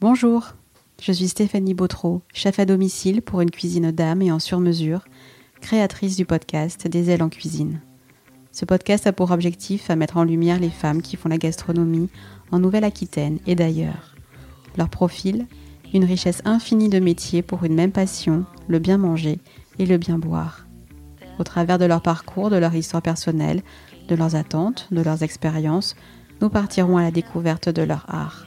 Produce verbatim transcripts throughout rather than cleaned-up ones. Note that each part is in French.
Bonjour, je suis Stéphanie Boutreau, chef à domicile pour une cuisine d'âme et en sur-mesure, créatrice du podcast Des ailes en cuisine. Ce podcast a pour objectif à mettre en lumière les femmes qui font la gastronomie en Nouvelle-Aquitaine et d'ailleurs. Leur profil, une richesse infinie de métiers pour une même passion, le bien manger et le bien boire. Au travers de leur parcours, de leur histoire personnelle, de leurs attentes, de leurs expériences, nous partirons à la découverte de leur art.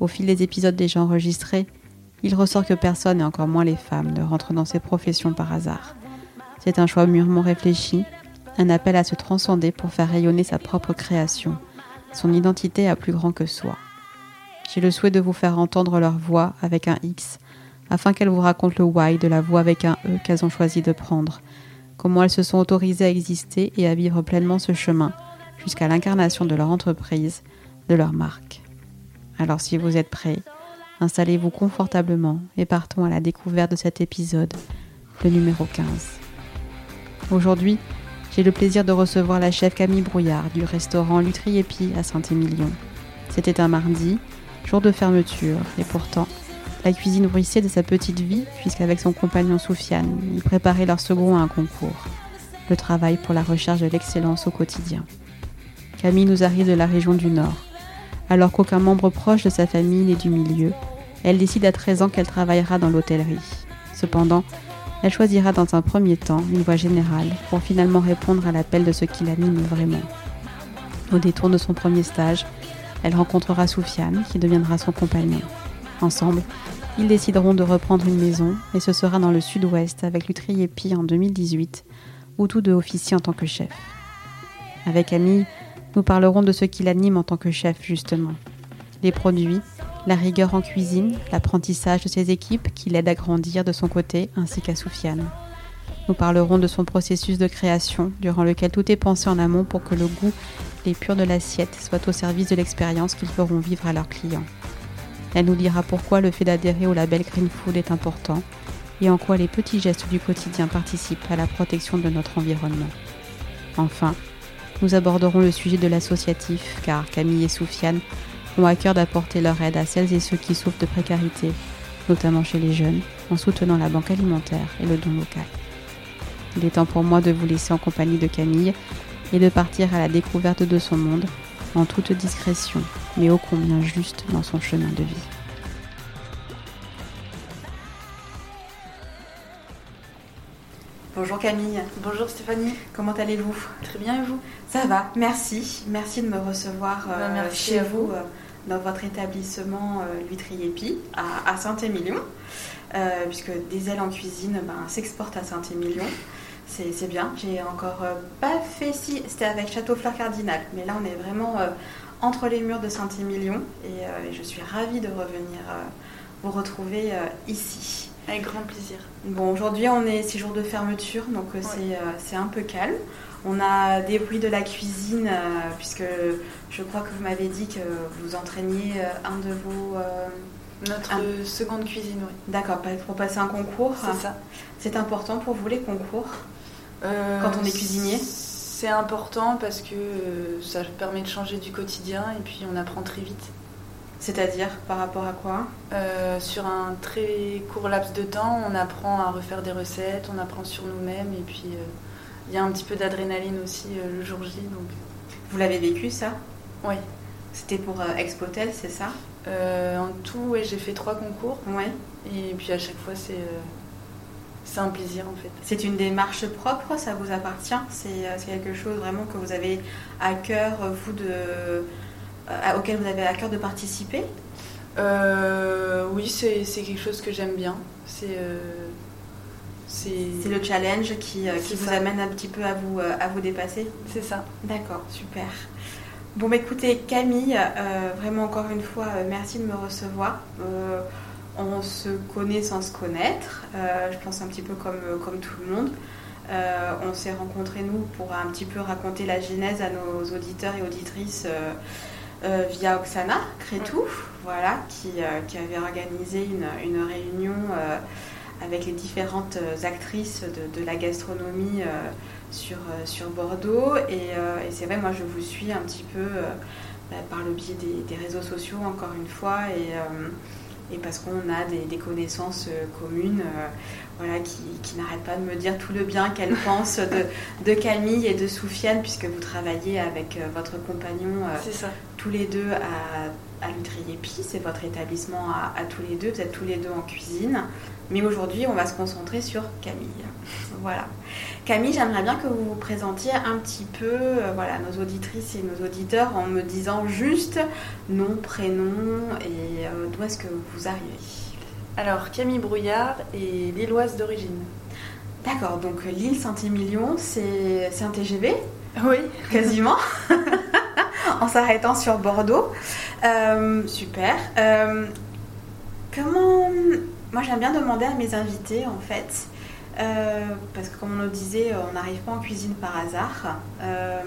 Au fil des épisodes déjà enregistrés, il ressort que personne, et encore moins les femmes, ne rentrent dans ces professions par hasard. C'est un choix mûrement réfléchi, un appel à se transcender pour faire rayonner sa propre création, son identité à plus grand que soi. J'ai le souhait de vous faire entendre leur voix avec un X, afin qu'elles vous racontent le why de la voix avec un E qu'elles ont choisi de prendre, comment elles se sont autorisées à exister et à vivre pleinement ce chemin, jusqu'à l'incarnation de leur entreprise, de leur marque. Alors si vous êtes prêts, installez-vous confortablement et partons à la découverte de cet épisode, le numéro quinze. Aujourd'hui, j'ai le plaisir de recevoir la chef Camille Brouillard du restaurant L'Huîtrier Pie à Saint-Émilion. C'était un mardi, jour de fermeture, et pourtant, la cuisine bruissait de sa petite vie puisqu'avec son compagnon Soufiane, ils préparaient leur second à un concours. Le travail pour la recherche de l'excellence au quotidien. Camille nous arrive de la région du Nord. Alors qu'aucun membre proche de sa famille n'est du milieu, elle décide à treize ans qu'elle travaillera dans l'hôtellerie. Cependant, elle choisira dans un premier temps une voie générale pour finalement répondre à l'appel de ce qui l'anime vraiment. Au détour de son premier stage, elle rencontrera Soufiane qui deviendra son compagnon. Ensemble, ils décideront de reprendre une maison et ce sera dans le sud-ouest avec L'Huîtrier Pie en deux mille dix-huit où tous deux officient en tant que chef. Avec Camille, nous parlerons de ce qui l'anime en tant que chef, justement. Les produits, la rigueur en cuisine, l'apprentissage de ses équipes qui l'aident à grandir de son côté ainsi qu'à Soufiane. Nous parlerons de son processus de création, durant lequel tout est pensé en amont pour que le goût, l'épure de l'assiette, soit au service de l'expérience qu'ils feront vivre à leurs clients. Elle nous dira pourquoi le fait d'adhérer au label Green Food est important et en quoi les petits gestes du quotidien participent à la protection de notre environnement. Enfin, nous aborderons le sujet de l'associatif, car Camille et Soufiane ont à cœur d'apporter leur aide à celles et ceux qui souffrent de précarité, notamment chez les jeunes, en soutenant la banque alimentaire et le don local. Il est temps pour moi de vous laisser en compagnie de Camille et de partir à la découverte de son monde, en toute discrétion, mais ô combien juste dans son chemin de vie. Bonjour Camille. Bonjour Stéphanie. Comment allez-vous? Très bien et vous? Ça va, merci. Merci de me recevoir euh, ben, merci chez à vous, vous euh, dans votre établissement euh, L'Huîtrier Pie à, à Saint-Émilion, euh, puisque Des ailes en cuisine ben, s'exporte à Saint-Émilion. C'est, c'est bien, j'ai encore euh, pas fait si, c'était avec Château-Fleur-Cardinal, mais là on est vraiment euh, entre les murs de Saint-Émilion et, euh, et je suis ravie de revenir euh, vous retrouver euh, ici. Avec grand plaisir. Bon, aujourd'hui on est six jours de fermeture, donc euh, ouais. c'est, euh, c'est un peu calme. On a des bruits de la cuisine, euh, puisque je crois que vous m'avez dit que vous entraîniez euh, un de vos... Euh, Notre un... seconde cuisine, oui. D'accord, pour passer un concours. C'est ça. C'est important pour vous les concours? Euh, Quand on est cuisinier, c'est important parce que euh, ça permet de changer du quotidien et puis on apprend très vite. C'est-à-dire par rapport à quoi? euh, Sur un très court laps de temps, on apprend à refaire des recettes, on apprend sur nous-mêmes et puis il euh, y a un petit peu d'adrénaline aussi euh, le jour J. Donc. Vous l'avez vécu ça? Oui. C'était pour euh, ExpoTel, c'est ça? euh, En tout, ouais, j'ai fait trois concours. Ouais. Et puis à chaque fois, c'est... Euh... C'est un plaisir en fait. C'est une démarche propre, ça vous appartient. C'est, c'est quelque chose vraiment que vous avez à cœur, vous de, euh, auquel vous avez à cœur de participer. Euh, oui, c'est, c'est quelque chose que j'aime bien. C'est, euh, c'est... c'est le challenge qui, euh, qui vous ça. amène un petit peu à vous, à vous dépasser. C'est ça. D'accord, super. Bon, bah, écoutez, Camille, euh, vraiment encore une fois, merci de me recevoir. Euh, On se connaît sans se connaître, euh, je pense un petit peu comme, comme tout le monde. Euh, on s'est rencontrés, nous, pour un petit peu raconter la genèse à nos auditeurs et auditrices euh, euh, via Oksana Cretou, voilà, qui, euh, qui avait organisé une, une réunion euh, avec les différentes actrices de, de la gastronomie euh, sur, euh, sur Bordeaux. Et, euh, et c'est vrai, moi, je vous suis un petit peu euh, bah, par le biais des, des réseaux sociaux, encore une fois, et... Euh, et parce qu'on a des, des connaissances communes euh, voilà, qui, qui n'arrêtent pas de me dire tout le bien qu'elles pensent de, de Camille et de Soufiane, puisque vous travaillez avec euh, votre compagnon euh, tous les deux à, à L'Huîtrier Pie, c'est votre établissement à, à tous les deux, vous êtes tous les deux en cuisine, mais aujourd'hui on va se concentrer sur Camille. Voilà. Camille, j'aimerais bien que vous vous présentiez un petit peu, euh, voilà, nos auditrices et nos auditeurs, en me disant juste nom, prénom et euh, d'où est-ce que vous arrivez. Alors, Camille Brouillard est lilloise d'origine. D'accord, donc l'île Saint-Émilion, c'est, c'est un T G V ? Oui. Quasiment, en s'arrêtant sur Bordeaux. Euh, super. Euh, comment... Moi, j'aime bien demander à mes invités, en fait... Euh, parce que comme on le disait, on n'arrive pas en cuisine par hasard. Euh,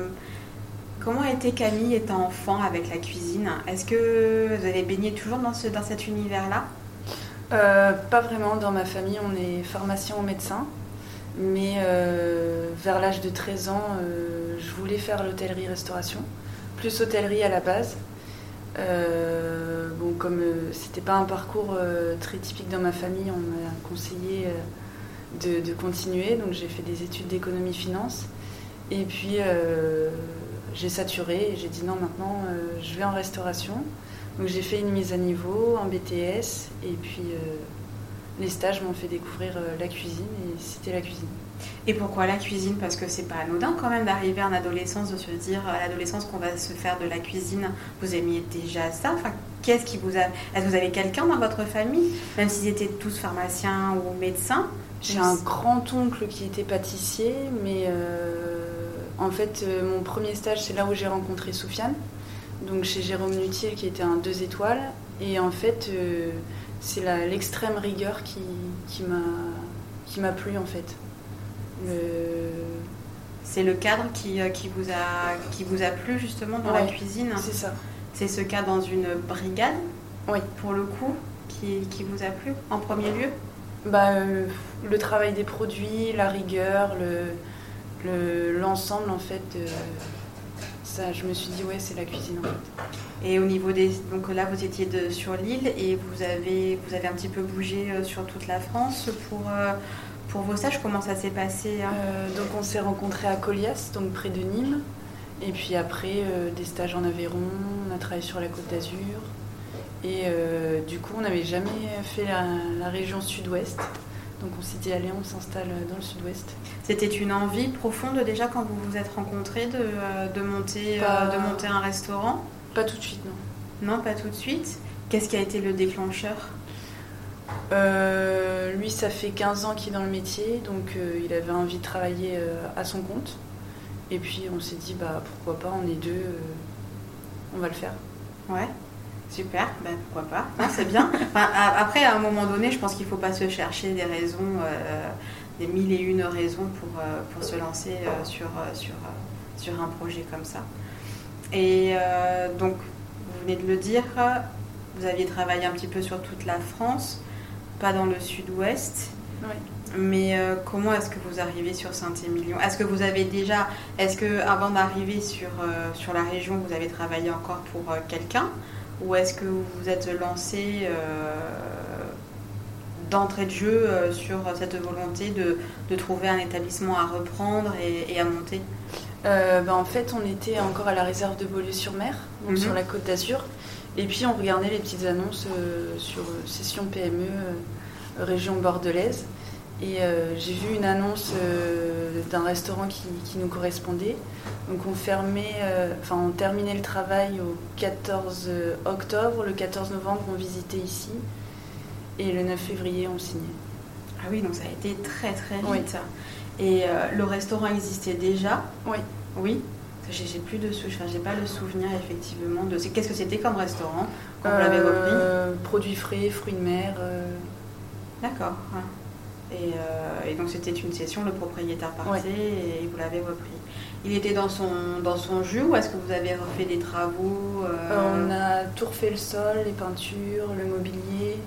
comment était Camille étant enfant avec la cuisine ? Est-ce que vous avez baigné toujours dans, ce, dans cet univers-là ? euh, Pas vraiment. Dans ma famille, on est pharmacien ou médecin. Mais euh, vers l'âge de treize ans, euh, je voulais faire l'hôtellerie-restauration, plus hôtellerie à la base. Euh, bon, comme euh, c'était pas un parcours euh, très typique dans ma famille, on m'a conseillé... Euh, De, de continuer, donc j'ai fait des études d'économie finance et puis euh, j'ai saturé et j'ai dit non, maintenant euh, je vais en restauration, donc j'ai fait une mise à niveau, un B T S et puis euh, les stages m'ont fait découvrir euh, la cuisine et c'était la cuisine. Et pourquoi la cuisine ? Parce que c'est pas anodin quand même d'arriver en adolescence, de se dire à l'adolescence qu'on va se faire de la cuisine. Vous aimiez déjà ça ? Enfin, qu'est-ce qui vous a... Est-ce que vous avez quelqu'un dans votre famille, même s'ils étaient tous pharmaciens ou médecins ? J'ai un grand-oncle qui était pâtissier, mais euh, en fait, euh, mon premier stage, c'est là où j'ai rencontré Soufiane, donc chez Jérôme Nutile, qui était un deux étoiles. Et en fait, euh, c'est la, l'extrême rigueur qui, qui, m'a, qui m'a plu, en fait. Le... C'est le cadre qui, qui, vous a, qui vous a plu, justement, dans ouais, la cuisine. C'est ça. C'est ce cadre dans une brigade, oui, pour le coup, qui, qui vous a plu, en premier lieu ? Bah, euh, le travail des produits, la rigueur, le, le, l'ensemble en fait, euh, ça, je me suis dit ouais, c'est la cuisine en fait. Et au niveau des... Donc là vous étiez de, sur l'île et vous avez, vous avez un petit peu bougé euh, sur toute la France pour, euh, pour vos stages, comment ça s'est passé hein ? euh, Donc on s'est rencontrés à Collias, donc près de Nîmes, et puis après euh, des stages en Aveyron, on a travaillé sur la Côte d'Azur. Et euh, du coup, on n'avait jamais fait la, la région sud-ouest. Donc on s'est dit, allez, on s'installe dans le sud-ouest. C'était une envie profonde déjà quand vous vous êtes rencontrés de, de, monter, pas, euh, de monter un restaurant ? Pas tout de suite, non. Non, pas tout de suite. Qu'est-ce qui a été le déclencheur ? euh, Lui, ça fait quinze ans qu'il est dans le métier. Donc euh, il avait envie de travailler euh, à son compte. Et puis on s'est dit, bah, pourquoi pas, on est deux, euh, on va le faire. Ouais. Super, ben pourquoi pas, hein, c'est bien. Enfin, après, à un moment donné, je pense qu'il ne faut pas se chercher des raisons, euh, des mille et une raisons pour, euh, pour se lancer euh, sur, sur, sur un projet comme ça. Et euh, donc, vous venez de le dire, vous aviez travaillé un petit peu sur toute la France, pas dans le sud-ouest. Oui. Mais euh, comment est-ce que vous arrivez sur Saint-Émilion ? Est-ce que vous avez déjà... Est-ce qu'avant d'arriver sur, euh, sur la région, vous avez travaillé encore pour euh, quelqu'un ? Ou est-ce que vous vous êtes lancé euh, d'entrée de jeu euh, sur cette volonté de, de trouver un établissement à reprendre et, et à monter ? euh, ben En fait, on était encore à la réserve de Beaulieu-sur-Mer, donc mm-hmm. sur la Côte d'Azur. Et puis, on regardait les petites annonces euh, sur session P M E, euh, région bordelaise. Et euh, j'ai vu une annonce euh, d'un restaurant qui, qui nous correspondait. Donc on fermait, euh, enfin on terminait le travail au quatorze octobre. Le quatorze novembre, on visitait ici. Et le neuf février, on signait. Ah oui, donc ça a été très très vite. Oui. Et euh, le restaurant existait déjà ? Oui. Oui. J'ai, j'ai plus de sou... enfin, j'ai pas le souvenir effectivement de... Qu'est-ce que c'était comme restaurant quand euh, vous l'avez repris ? Produits frais, fruits de mer. Euh... D'accord. Ouais. Et, euh, et donc c'était une session, le propriétaire partait, ouais, et vous l'avez repris. Il était dans son, dans son jus ou est-ce que vous avez refait des travaux euh... Euh, On a tout refait, le sol, les peintures, le mobilier,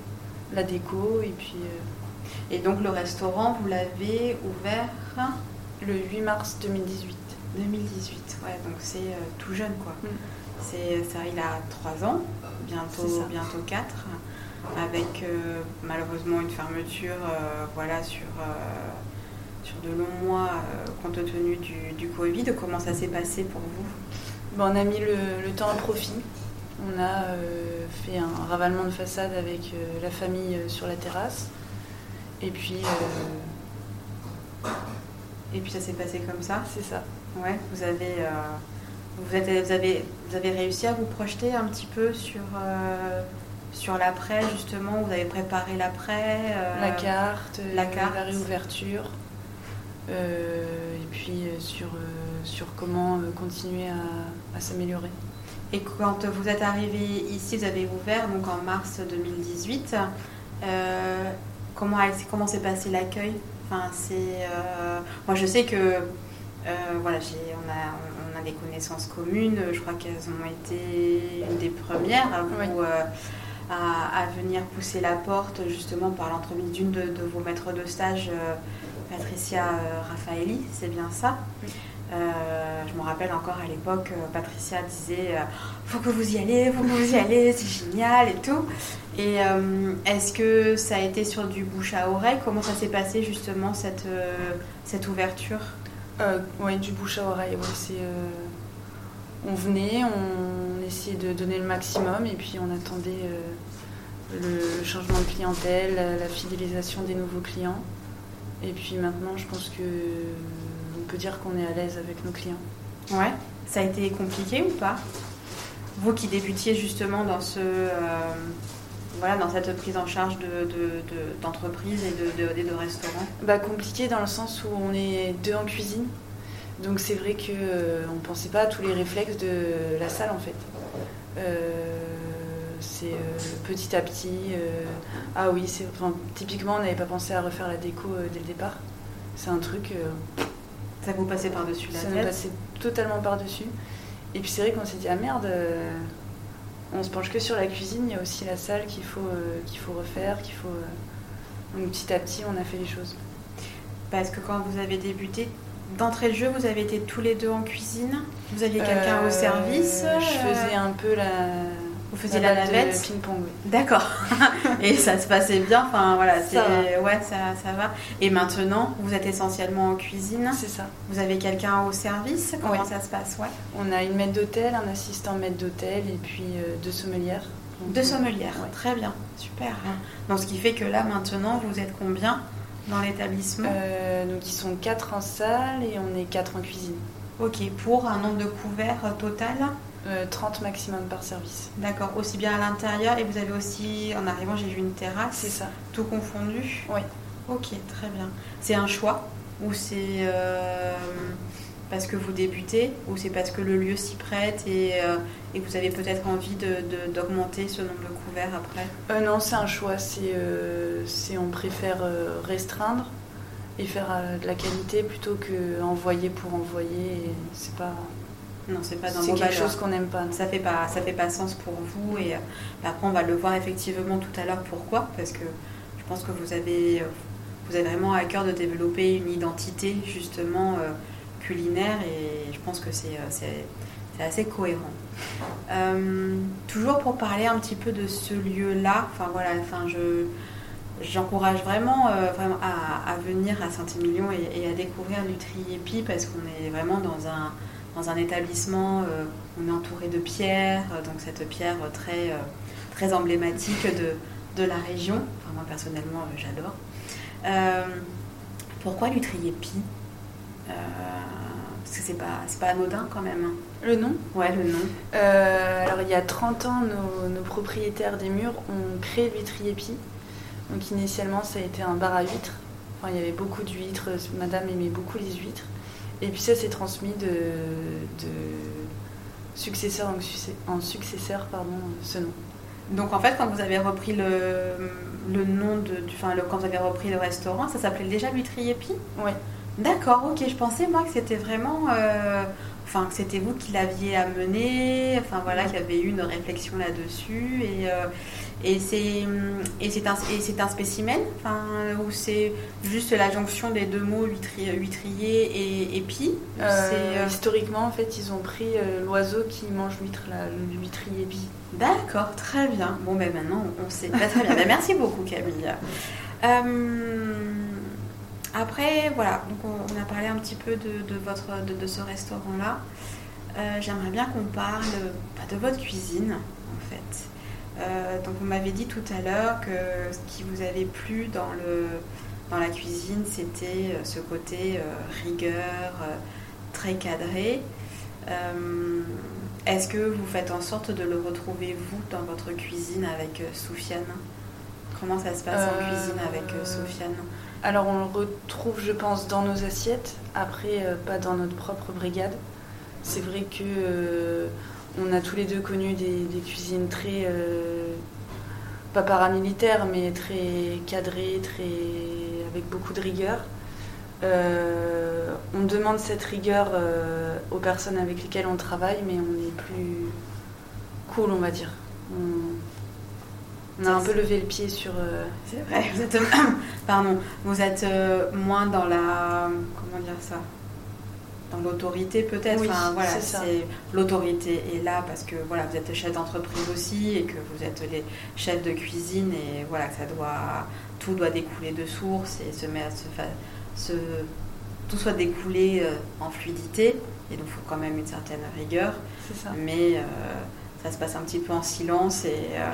la déco et puis... Euh... Et donc le restaurant, vous l'avez ouvert le huit mars deux mille dix-huit. deux mille dix-huit, ouais, donc c'est euh, tout jeune quoi. Mm. C'est, ça, il a trois ans, bientôt, bientôt quatre. avec euh, malheureusement une fermeture euh, voilà, sur, euh, sur de longs mois euh, compte tenu du, du Covid. Comment ça s'est passé pour vous? Bon, on a mis le, le temps à profit. On a euh, fait un ravalement de façade avec euh, la famille euh, sur la terrasse. Et puis, euh... Et puis ça s'est passé comme ça. C'est ça. Ouais, vous avez... Euh... Vous, êtes, vous, avez, vous avez réussi à vous projeter un petit peu sur, euh, sur l'après, justement. Vous avez préparé l'après. Euh, la carte, la, carte. la réouverture. Euh, et puis sur, euh, sur comment euh, continuer à, à s'améliorer. Et quand vous êtes arrivé ici, vous avez ouvert donc en mars deux mille dix-huit. Euh, comment, comment s'est passé l'accueil? Enfin, c'est, euh, moi, je sais que euh, voilà, j'ai, on a... On, des connaissances communes, je crois qu'elles ont été une des premières à, vous, oui. euh, à, à venir pousser la porte justement par l'entremise d'une de, de vos maîtres de stage, euh, Patricia euh, Raffaelli, c'est bien ça. Oui. Euh, je me rappelle encore à l'époque, euh, Patricia disait euh, « faut que vous y allez, faut que vous y allez, c'est génial et tout ». Et euh, est-ce que ça a été sur du bouche à oreille? Comment ça s'est passé justement cette, euh, cette ouverture? Euh, oui, du bouche à oreille. Ouais, c'est, euh, on venait, on, on essayait de donner le maximum et puis on attendait euh, le changement de clientèle, la, la fidélisation des nouveaux clients. Et puis maintenant, je pense que euh, on peut dire qu'on est à l'aise avec nos clients. Ouais. Ça a été compliqué ou pas? Vous qui débutiez justement dans ce, euh, voilà, dans cette prise en charge de, de, de, d'entreprise et de, de, de, de restaurant. Bah, compliqué dans le sens où on est deux en cuisine. Donc c'est vrai qu'on euh, ne pensait pas à tous les réflexes de la salle en fait. Euh, c'est euh, petit à petit. Euh, ah oui, c'est, enfin, typiquement on n'avait pas pensé à refaire la déco euh, dès le départ. C'est un truc... Euh, ça vous passait par-dessus la tête? Ça nous passait totalement par-dessus. Et puis c'est vrai qu'on s'est dit « Ah merde euh, !» On se penche que sur la cuisine, il y a aussi la salle qu'il faut, euh, qu'il faut refaire, qu'il faut... Euh... Donc petit à petit, on a fait les choses. Parce que quand vous avez débuté, d'entrée de jeu, vous avez été tous les deux en cuisine. Vous aviez quelqu'un euh, au service. Euh... Je faisais un peu la... Vous faisiez la, la navette de ping-pong, oui. D'accord. Et ça se passait bien, enfin voilà, c'est... Ça va. Ouais, ça, ça va. Et maintenant, vous êtes essentiellement en cuisine. C'est ça. Vous avez quelqu'un au service, comment oui. ça se passe? Ouais. On a une maître d'hôtel, un assistant maître d'hôtel et puis euh, deux sommelières. Donc, deux sommelières, ouais. Très bien, super. Donc ce qui fait que là, maintenant, vous êtes combien dans l'établissement? euh, Donc ils sont quatre en salle et on est quatre en cuisine. Ok, pour un nombre de couverts total? trente maximum par service. D'accord, aussi bien à l'intérieur et vous avez aussi, en arrivant, j'ai vu une terrasse. C'est ça. Tout confondu. Oui. Ok, très bien. C'est un choix ou c'est euh, parce que vous débutez ou c'est parce que le lieu s'y prête et, euh, et vous avez peut-être envie de, de, d'augmenter ce nombre de couverts après? euh, Non, c'est un choix. C'est, euh, c'est on préfère euh, restreindre et faire euh, de la qualité plutôt que envoyer pour envoyer. Et c'est pas... Non, c'est pas dans c'est vos valeurs. C'est quelque chose qu'on n'aime pas. Ça fait pas, ça fait pas sens pour vous. Et bah, après, on va le voir effectivement tout à l'heure. Pourquoi? Parce que je pense que vous avez, vous avez vraiment à cœur de développer une identité justement euh, culinaire. Et je pense que c'est, c'est, c'est assez cohérent. Euh, toujours pour parler un petit peu de ce lieu-là. Enfin voilà. Enfin je, j'encourage vraiment, euh, vraiment à, à venir à Saint-Émilion et, et à découvrir L'Huîtrier Pie parce qu'on est vraiment dans un Dans un établissement, euh, on est entouré de pierres, euh, donc cette pierre très, euh, très emblématique de, de la région. Enfin, moi, personnellement, euh, j'adore. Euh, pourquoi L'Huîtrier Pie? euh, Parce que c'est pas, c'est pas anodin, quand même. Le nom? Ouais, le nom. Euh, alors, il y a trente ans, nos, nos propriétaires des murs ont créé L'Huîtrier Pie. Donc, initialement, ça a été un bar à huîtres. Enfin, il y avait beaucoup d'huîtres. Madame aimait beaucoup les huîtres. Et puis ça s'est transmis de, de successeur en successeur, pardon, ce nom. Donc en fait, quand vous avez repris le, le nom de, du, enfin, le, quand vous avez repris le restaurant, ça s'appelait déjà L'Huîtrier Pie? Oui. D'accord, ok. Je pensais moi que c'était vraiment, euh, enfin que c'était vous qui l'aviez amené, enfin voilà, qu'il y avait eu une réflexion là-dessus et, euh, Et c'est, et c'est, un, et c'est un spécimen, enfin, où c'est juste la jonction des deux mots huîtrier, huîtrier et, et pie. Euh, euh... Historiquement, en fait, ils ont pris euh, l'oiseau qui mange l'huître, la, l'huîtrier pie. D'accord, très bien. Bon, ben maintenant, on sait. Bah, très bien. Ben, merci beaucoup, Camille. Euh, après, voilà, donc on, on a parlé un petit peu de, de, votre, de, de ce restaurant-là. Euh, j'aimerais bien qu'on parle bah, de votre cuisine, en fait. Euh, donc vous m'avez dit tout à l'heure que ce qui vous avait plu dans, le, dans la cuisine, c'était ce côté euh, rigueur, euh, très cadré. Euh, est-ce que vous faites en sorte de le retrouver, vous, dans votre cuisine avec euh, Soufiane ? Comment ça se passe euh... en cuisine avec euh, Soufiane ? Alors on le retrouve, je pense, dans nos assiettes, après euh, pas dans notre propre brigade. C'est vrai que... Euh... On a tous les deux connu des, des cuisines très, euh, pas paramilitaires, mais très cadrées, très, avec beaucoup de rigueur. Euh, on demande cette rigueur euh, aux personnes avec lesquelles on travaille, mais on est plus cool, on va dire. On, on a un peu levé le pied sur... Euh... C'est vrai, vous êtes, pardon, vous êtes euh, moins dans la... Comment dire ça ? Dans l'autorité peut-être, oui, enfin, voilà, c'est ça. C'est, l'autorité est là parce que voilà, vous êtes chef d'entreprise aussi et que vous êtes les chefs de cuisine et voilà, ça doit, tout doit découler de source et se mettre, se, se, tout soit découlé euh, en fluidité et donc il faut quand même une certaine rigueur, c'est ça. mais euh, ça se passe un petit peu en silence et, euh,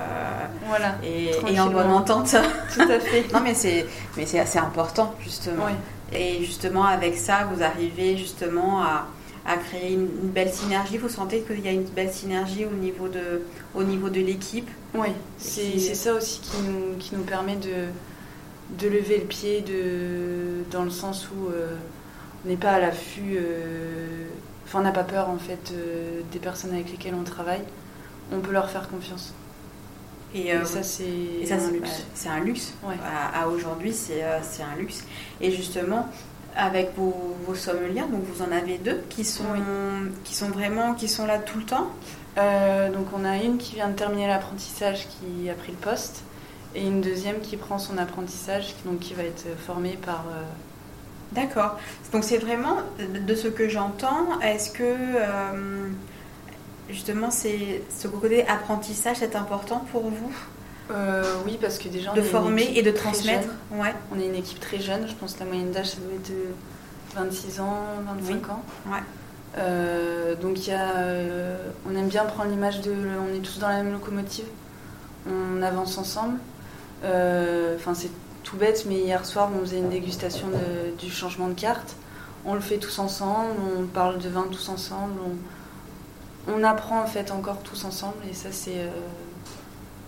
voilà, et, et en bonne entente. Tout à fait. Non mais c'est, mais c'est assez important justement. Oui. Et justement, avec ça, vous arrivez justement à, à créer une, une belle synergie. Vous sentez qu'il y a une belle synergie au niveau de, au niveau de l'équipe. Oui, c'est, qui... c'est ça aussi qui nous, qui nous permet de, de lever le pied, de, dans le sens où euh, on n'est pas à l'affût, euh, enfin on n'a pas peur en fait euh, des personnes avec lesquelles on travaille. On peut leur faire confiance. Et, euh, et ça, c'est, et ça, un, c'est, luxe. c'est un luxe. Ouais. À, à aujourd'hui, c'est, euh, c'est un luxe. Et justement, avec vos, vos sommeliers, donc vous en avez deux qui sont, oui. qui sont vraiment, qui sont là tout le temps. Euh, donc on a une qui vient de terminer l'apprentissage, qui a pris le poste, et une deuxième qui prend son apprentissage, donc qui va être formée par. Euh... D'accord. Donc c'est vraiment de ce que j'entends. Est-ce que euh... Justement, c'est ce côté apprentissage, c'est important pour vous ? euh, Oui, parce que déjà, on de est former et de transmettre. Ouais. On est une équipe très jeune. Je pense que la moyenne d'âge, ça doit être de vingt-six ans, vingt-cinq oui. ans. Ouais. Euh, donc, y a, euh, on aime bien prendre l'image de, on est tous dans la même locomotive. On avance ensemble. Enfin, euh, c'est tout bête, mais hier soir, on faisait une dégustation de, du changement de carte. On le fait tous ensemble. On parle de vin tous ensemble. On... On apprend en fait encore tous ensemble et ça c'est, euh,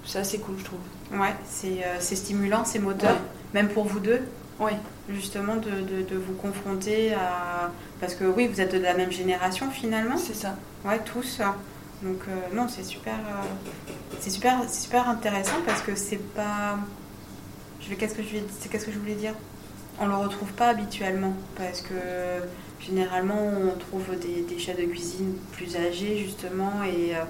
ça, c'est cool je trouve. Ouais, c'est, euh, c'est stimulant, c'est moteur, ouais. Même pour vous deux. Oui. Justement de, de, de vous confronter à... Parce que oui, vous êtes de la même génération finalement. C'est ça. Ouais, tous. Donc euh, non, c'est super, euh, c'est super, c'est super intéressant parce que c'est pas... Je vais, qu'est-ce que je vais, c'est qu'est-ce que je voulais dire ? On le retrouve pas habituellement parce que... Généralement, on trouve des, des chefs de cuisine plus âgés, justement, et euh,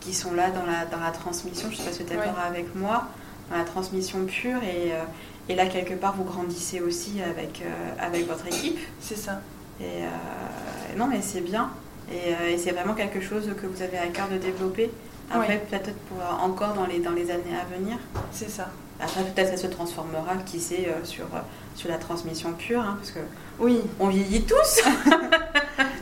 qui sont là dans la, dans la transmission. Je ne sais pas si tu es d'accord avec moi, dans la transmission pure. Et, euh, et là, quelque part, vous grandissez aussi avec, euh, avec votre équipe. C'est ça. Et euh, non, mais c'est bien. Et, euh, et c'est vraiment quelque chose que vous avez à cœur de développer. Après, oui. peut-être pour, encore dans les, dans les années à venir. C'est ça. Après, peut-être ça se transformera, qui sait, euh, sur, euh, sur la transmission pure, hein, parce que oui, on vieillit tous.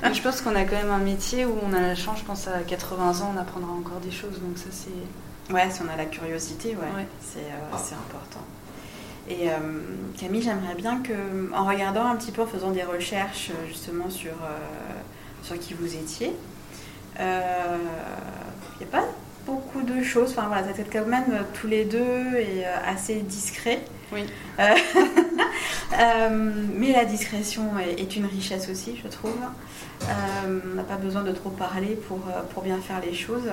Mais je pense qu'on a quand même un métier où on a la chance, je pense à quatre-vingts ans, on apprendra encore des choses, donc ça c'est... Ouais, si on a la curiosité, ouais, ouais. C'est, euh, oh. c'est important. Et euh, Camille, j'aimerais bien que, en regardant un petit peu, en faisant des recherches justement sur, euh, sur qui vous étiez, il euh, n'y a pas... beaucoup de choses, enfin voilà, vous êtes quand même euh, tous les deux et euh, assez discrets. Oui. Euh, euh, mais la discrétion est, est une richesse aussi, je trouve. Euh, on n'a pas besoin de trop parler pour, pour bien faire les choses.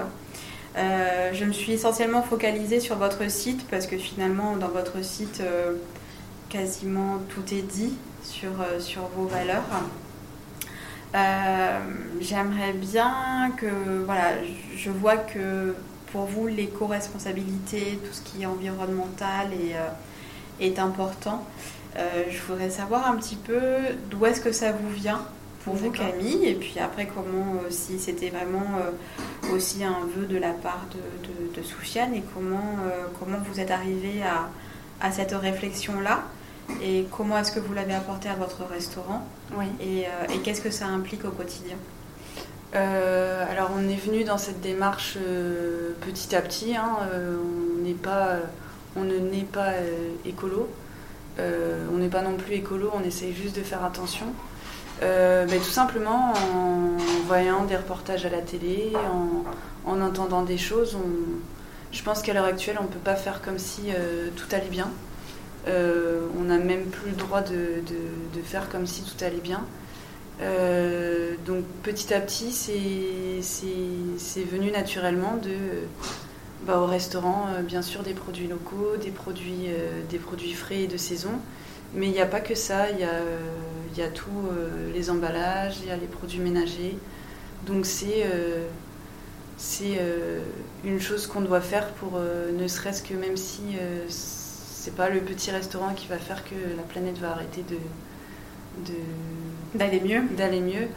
Euh, je me suis essentiellement focalisée sur votre site parce que finalement, dans votre site, euh, quasiment tout est dit sur, euh, sur vos valeurs. Euh, j'aimerais bien que, voilà, je vois que pour vous l'éco-responsabilité, tout ce qui est environnemental et, euh, est important. Euh, je voudrais savoir un petit peu d'où est-ce que ça vous vient pour vous, Camille, et puis après comment, euh, si c'était vraiment euh, aussi un vœu de la part de, de, de Soufiane, et comment, euh, comment vous êtes arrivée à, à cette réflexion-là, et comment est-ce que vous l'avez apporté à votre restaurant, oui. et, euh, et qu'est-ce que ça implique au quotidien? Euh, alors on est venu dans cette démarche euh, petit à petit, hein, euh, on n'est pas, euh, on ne naît pas euh, écolo, euh, on n'est pas non plus écolo, on essaye juste de faire attention, euh, bah, tout simplement en voyant des reportages à la télé, en, en entendant des choses, on, je pense qu'à l'heure actuelle on ne peut pas faire comme si euh, tout allait bien, euh, on n'a même plus le droit de, de, de faire comme si tout allait bien. Euh, donc petit à petit c'est, c'est, c'est venu naturellement de, bah, au restaurant euh, bien sûr des produits locaux, des produits, euh, des produits frais et de saison, mais il n'y a pas que ça, il y a, euh, y a tout, euh, les emballages, il y a les produits ménagers, donc c'est, euh, c'est euh, une chose qu'on doit faire pour euh, ne serait-ce que, même si euh, c'est pas le petit restaurant qui va faire que la planète va arrêter de De... d'aller mieux, d'aller mieux,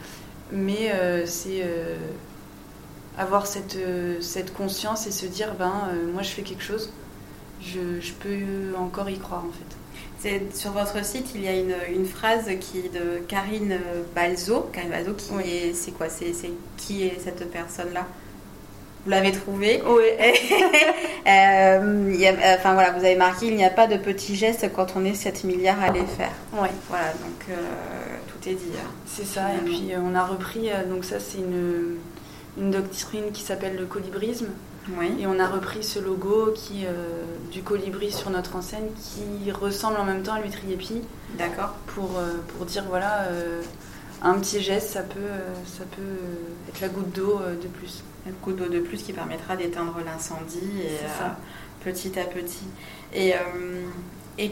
mais euh, c'est euh, avoir cette, euh, cette conscience et se dire ben euh, moi je fais quelque chose, je, je peux encore y croire en fait. C'est, sur votre site il y a une, une phrase qui est de Karine Balzo, Karine Balzo qui oui. est c'est quoi c'est, c'est qui est cette personne là? Vous l'avez trouvé. Oui. euh, y a, enfin voilà, vous avez marqué, il n'y a pas de petits gestes quand on est sept milliards à les faire. Oui. Voilà, donc euh, tout est dit. C'est ça. Finalement. Et puis on a repris, donc ça c'est une, une doctrine qui s'appelle le colibrisme. Oui. Et on a repris ce logo qui, euh, du colibri sur notre enseigne, qui ressemble en même temps à l'Huîtrier Pie. D'accord. Pour, euh, pour dire voilà, euh, un petit geste, ça peut, ça peut être la goutte d'eau de plus. Un coup d'eau de plus qui permettra d'éteindre l'incendie, et, euh, petit à petit. Et, euh, et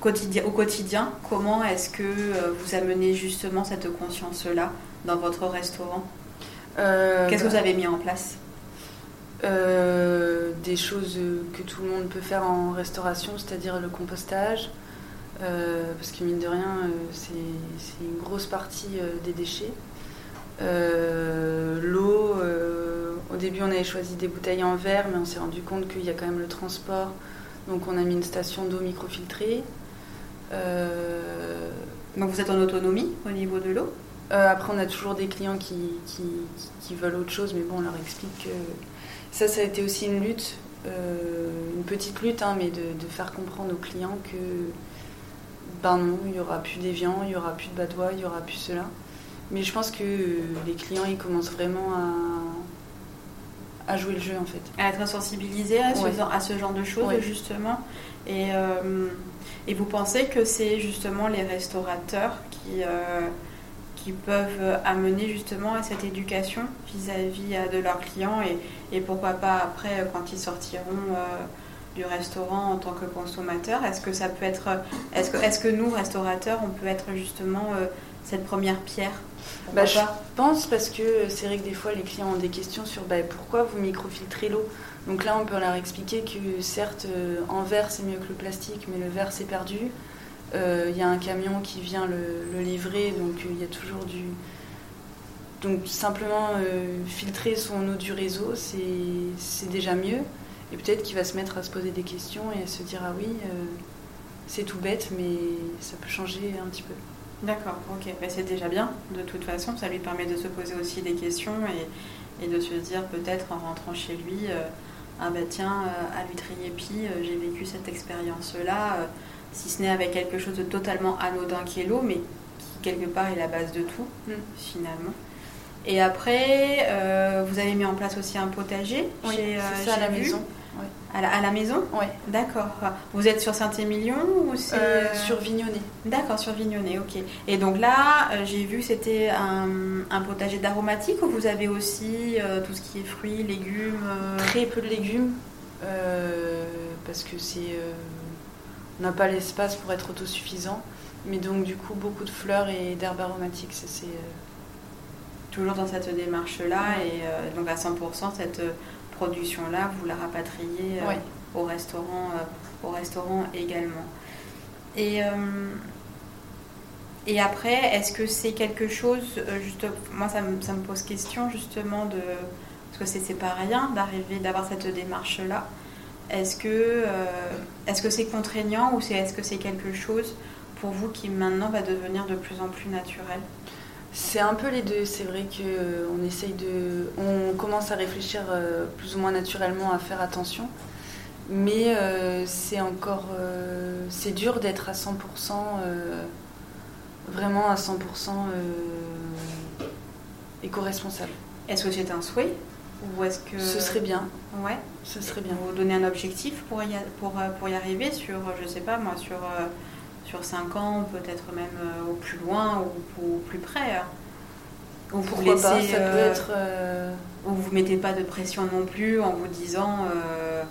quotidien, au quotidien, comment est-ce que vous amenez justement cette conscience-là dans votre restaurant ? euh, Qu'est-ce bah, que vous avez mis en place ? euh, Des choses que tout le monde peut faire en restauration, c'est-à-dire le compostage, euh, parce que mine de rien, c'est, c'est une grosse partie des déchets. Euh, l'eau, euh, au début on avait choisi des bouteilles en verre, mais on s'est rendu compte qu'il y a quand même le transport, donc on a mis une station d'eau microfiltrée. Euh... Donc vous êtes en autonomie au niveau de l'eau ? euh, Après on a toujours des clients qui, qui, qui veulent autre chose, mais bon on leur explique que ça, ça a été aussi une lutte, euh, une petite lutte, hein, mais de, de faire comprendre aux clients que ben non, il n'y aura plus d'évian, il n'y aura plus de badois, il n'y aura plus cela. Mais je pense que les clients, ils commencent vraiment à, à jouer le jeu, en fait. À être sensibilisés à ce, ouais. genre, à ce genre de choses, ouais. justement. Et, euh, et vous pensez que c'est justement les restaurateurs qui, euh, qui peuvent amener justement à cette éducation vis-à-vis de leurs clients, et, et pourquoi pas après, quand ils sortiront... Euh, du restaurant en tant que consommateur, est-ce que ça peut être, est-ce que, est-ce que nous restaurateurs, on peut être justement euh, cette première pierre? Bah, je pense, parce que c'est vrai que des fois les clients ont des questions sur bah, pourquoi vous microfiltrez l'eau. Donc là on peut leur expliquer que certes euh, en verre c'est mieux que le plastique, mais le verre c'est perdu. Il euh, y a un camion qui vient le, le livrer, donc il euh, y a toujours du. Donc simplement euh, filtrer son eau du réseau, c'est, c'est déjà mieux. Et peut-être qu'il va se mettre à se poser des questions et à se dire « Ah oui, euh, c'est tout bête, mais ça peut changer un petit peu. » D'accord, ok. Ben, c'est déjà bien, de toute façon. Ça lui permet de se poser aussi des questions et, et de se dire peut-être en rentrant chez lui euh, « Ah ben tiens, euh, à l'Huîtrier Pie, euh, j'ai vécu cette expérience-là, euh, si ce n'est avec quelque chose de totalement anodin qui est l'eau, mais qui quelque part est la base de tout, mmh. finalement. » Et après, euh, vous avez mis en place aussi un potager oui, chez, euh, c'est ça, chez à la Vu. maison. Oui. À, la, à la maison ? Oui. D'accord. Vous êtes sur Saint-Émilion ou c'est... Euh, sur Vignonet. D'accord, sur Vignonet, ok. Et donc là, euh, j'ai vu que c'était un, un potager d'aromatique, ou vous avez aussi euh, tout ce qui est fruits, légumes euh... Très peu de légumes, euh, parce que c'est, euh, on n'a pas l'espace pour être autosuffisant. Mais donc du coup, beaucoup de fleurs et d'herbes aromatiques, ça c'est... Euh... Toujours dans cette démarche-là, et euh, donc à cent pour cent cette... production-là, vous la rapatriez euh, oui. au restaurant, euh, au restaurant également. Et, euh, et après, est-ce que c'est quelque chose, euh, juste, moi ça me, ça me pose question justement, de, parce que c'est, c'est pas rien d'arriver, d'avoir cette démarche-là. Est-ce que, euh, est-ce que c'est contraignant ou c'est, est-ce que c'est quelque chose pour vous qui maintenant va devenir de plus en plus naturel ? C'est un peu les deux. C'est vrai qu'on essaye de... On commence à réfléchir euh, plus ou moins naturellement à faire attention. Mais euh, c'est encore... Euh, c'est dur d'être à cent pour cent... Euh, vraiment à cent pour cent euh, éco-responsable. Est-ce que c'est un souhait ? Ou est-ce que... Ce serait bien. Ouais. Ce serait bien. Vous donner un objectif pour y, pour, pour y arriver sur, je sais pas moi, sur... Euh... sur cinq ans, peut-être même au plus loin ou au plus près. Ou vous laissez, pas, ça euh, peut être... Euh... Ou vous mettez pas de pression non plus en vous disant euh,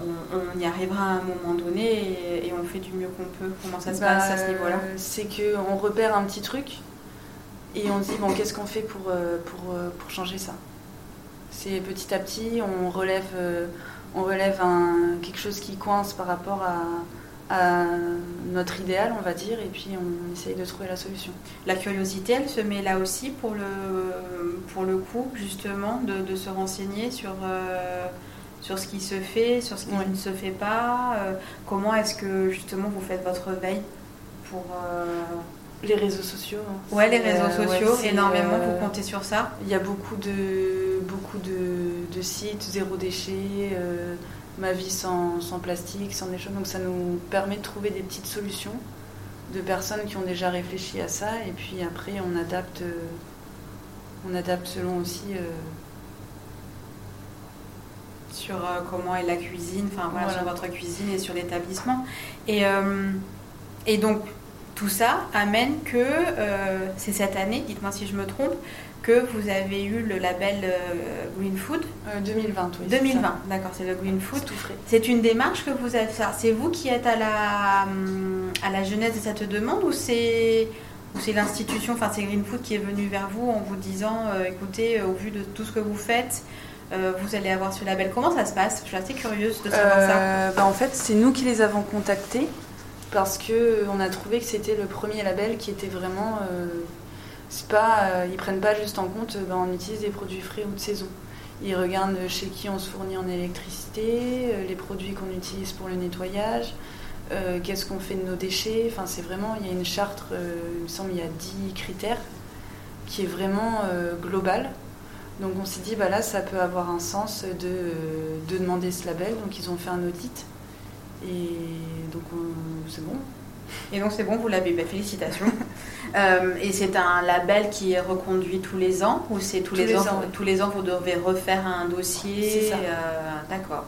on, on y arrivera à un moment donné et, et on fait du mieux qu'on peut. Comment ça se bah, passe à ce niveau-là ? C'est qu'on repère un petit truc et on dit bon, qu'est-ce qu'on fait pour, pour, pour changer ça ? C'est petit à petit, on relève, on relève un, quelque chose qui coince par rapport à... à notre idéal, on va dire, et puis on essaye de trouver la solution. La curiosité, elle se met là aussi pour le, pour le coup, justement, de, de se renseigner sur, euh, sur ce qui se fait, sur ce qui oui. ne se fait pas. Euh, comment est-ce que, justement, vous faites votre veille pour... Euh... Les réseaux sociaux. Hein. Ouais, les réseaux euh, sociaux, ouais, énormément, euh, vous comptez sur ça. Il y a beaucoup de, beaucoup de, de sites, zéro déchet... Euh, ma vie sans, sans plastique, sans déchets. Donc ça nous permet de trouver des petites solutions de personnes qui ont déjà réfléchi à ça. Et puis après, on adapte, euh, on adapte selon aussi... Euh... Sur euh, comment est la cuisine, enfin voilà, voilà, sur votre cuisine et sur l'établissement. Et, euh, et donc, tout ça amène que, euh, c'est cette année, dites-moi si je me trompe, que vous avez eu le label euh, Green Food euh, deux mille vingt, oui. deux mille vingt, c'est d'accord, c'est le Green Food. C'est tout frais. C'est une démarche que vous avez fait. C'est vous qui êtes à la, à la genèse de cette demande ou c'est, ou c'est l'institution, enfin c'est Green Food qui est venue vers vous en vous disant euh, écoutez, euh, au vu de tout ce que vous faites, euh, vous allez avoir ce label. Comment ça se passe ? Je suis assez curieuse de savoir euh, ça. Bah, en fait, c'est nous qui les avons contactés parce qu'on a trouvé que c'était le premier label qui était vraiment. Euh, C'est pas, euh, ils prennent pas juste en compte, ben, on utilise des produits frais ou de saison. Ils regardent chez qui on se fournit en électricité, euh, les produits qu'on utilise pour le nettoyage, euh, qu'est-ce qu'on fait de nos déchets. Enfin, c'est vraiment, il y a une charte, euh, il me semble, il y a dix critères qui est vraiment euh, globale. Donc on s'est dit, bah là, ça peut avoir un sens de, de demander ce label. Donc ils ont fait un audit et donc on, c'est bon. Et donc c'est bon, vous l'avez, bah, félicitations. Euh, et c'est un label qui est reconduit tous les ans ou c'est tous, tous les, les ans, ans oui. Tous les ans vous devez refaire un dossier. C'est ça. Euh, d'accord.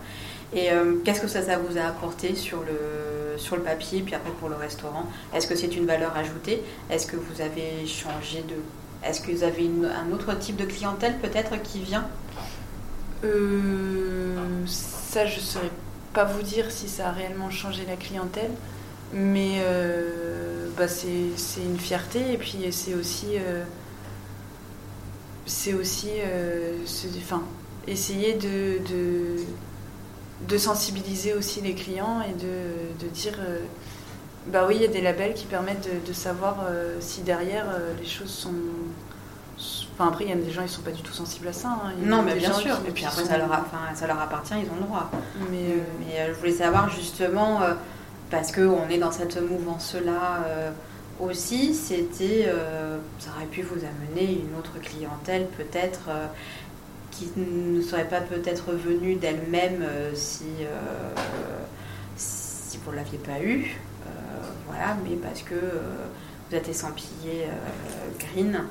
Et euh, qu'est-ce que ça, ça vous a apporté sur le, sur le papier puis après pour le restaurant ? Est-ce que c'est une valeur ajoutée ? Est-ce que vous avez changé de... Est-ce que vous avez une, un autre type de clientèle peut-être qui vient ? euh, Ça je ne saurais pas vous dire si ça a réellement changé la clientèle. Mais euh, bah c'est, c'est une fierté et puis c'est aussi, euh, c'est aussi euh, c'est, enfin, essayer de, de, de sensibiliser aussi les clients et de, de dire euh, bah oui, il y a des labels qui permettent de, de savoir euh, si derrière euh, les choses sont... Enfin, après, il y a des gens, ils ne sont pas du tout sensibles à ça. Hein. Non, mais bien sûr. Qui, et puis après, sont... ça, leur a, enfin, ça leur appartient, ils ont le droit. Mais, euh... mais euh, je voulais savoir justement... Euh, parce qu'on est dans cette mouvance-là euh, aussi, c'était, euh, ça aurait pu vous amener une autre clientèle peut-être euh, qui ne serait pas peut-être venue d'elle-même euh, si, euh, si vous ne l'aviez pas eue. Euh, voilà, mais parce que euh, vous êtes estampillé euh, green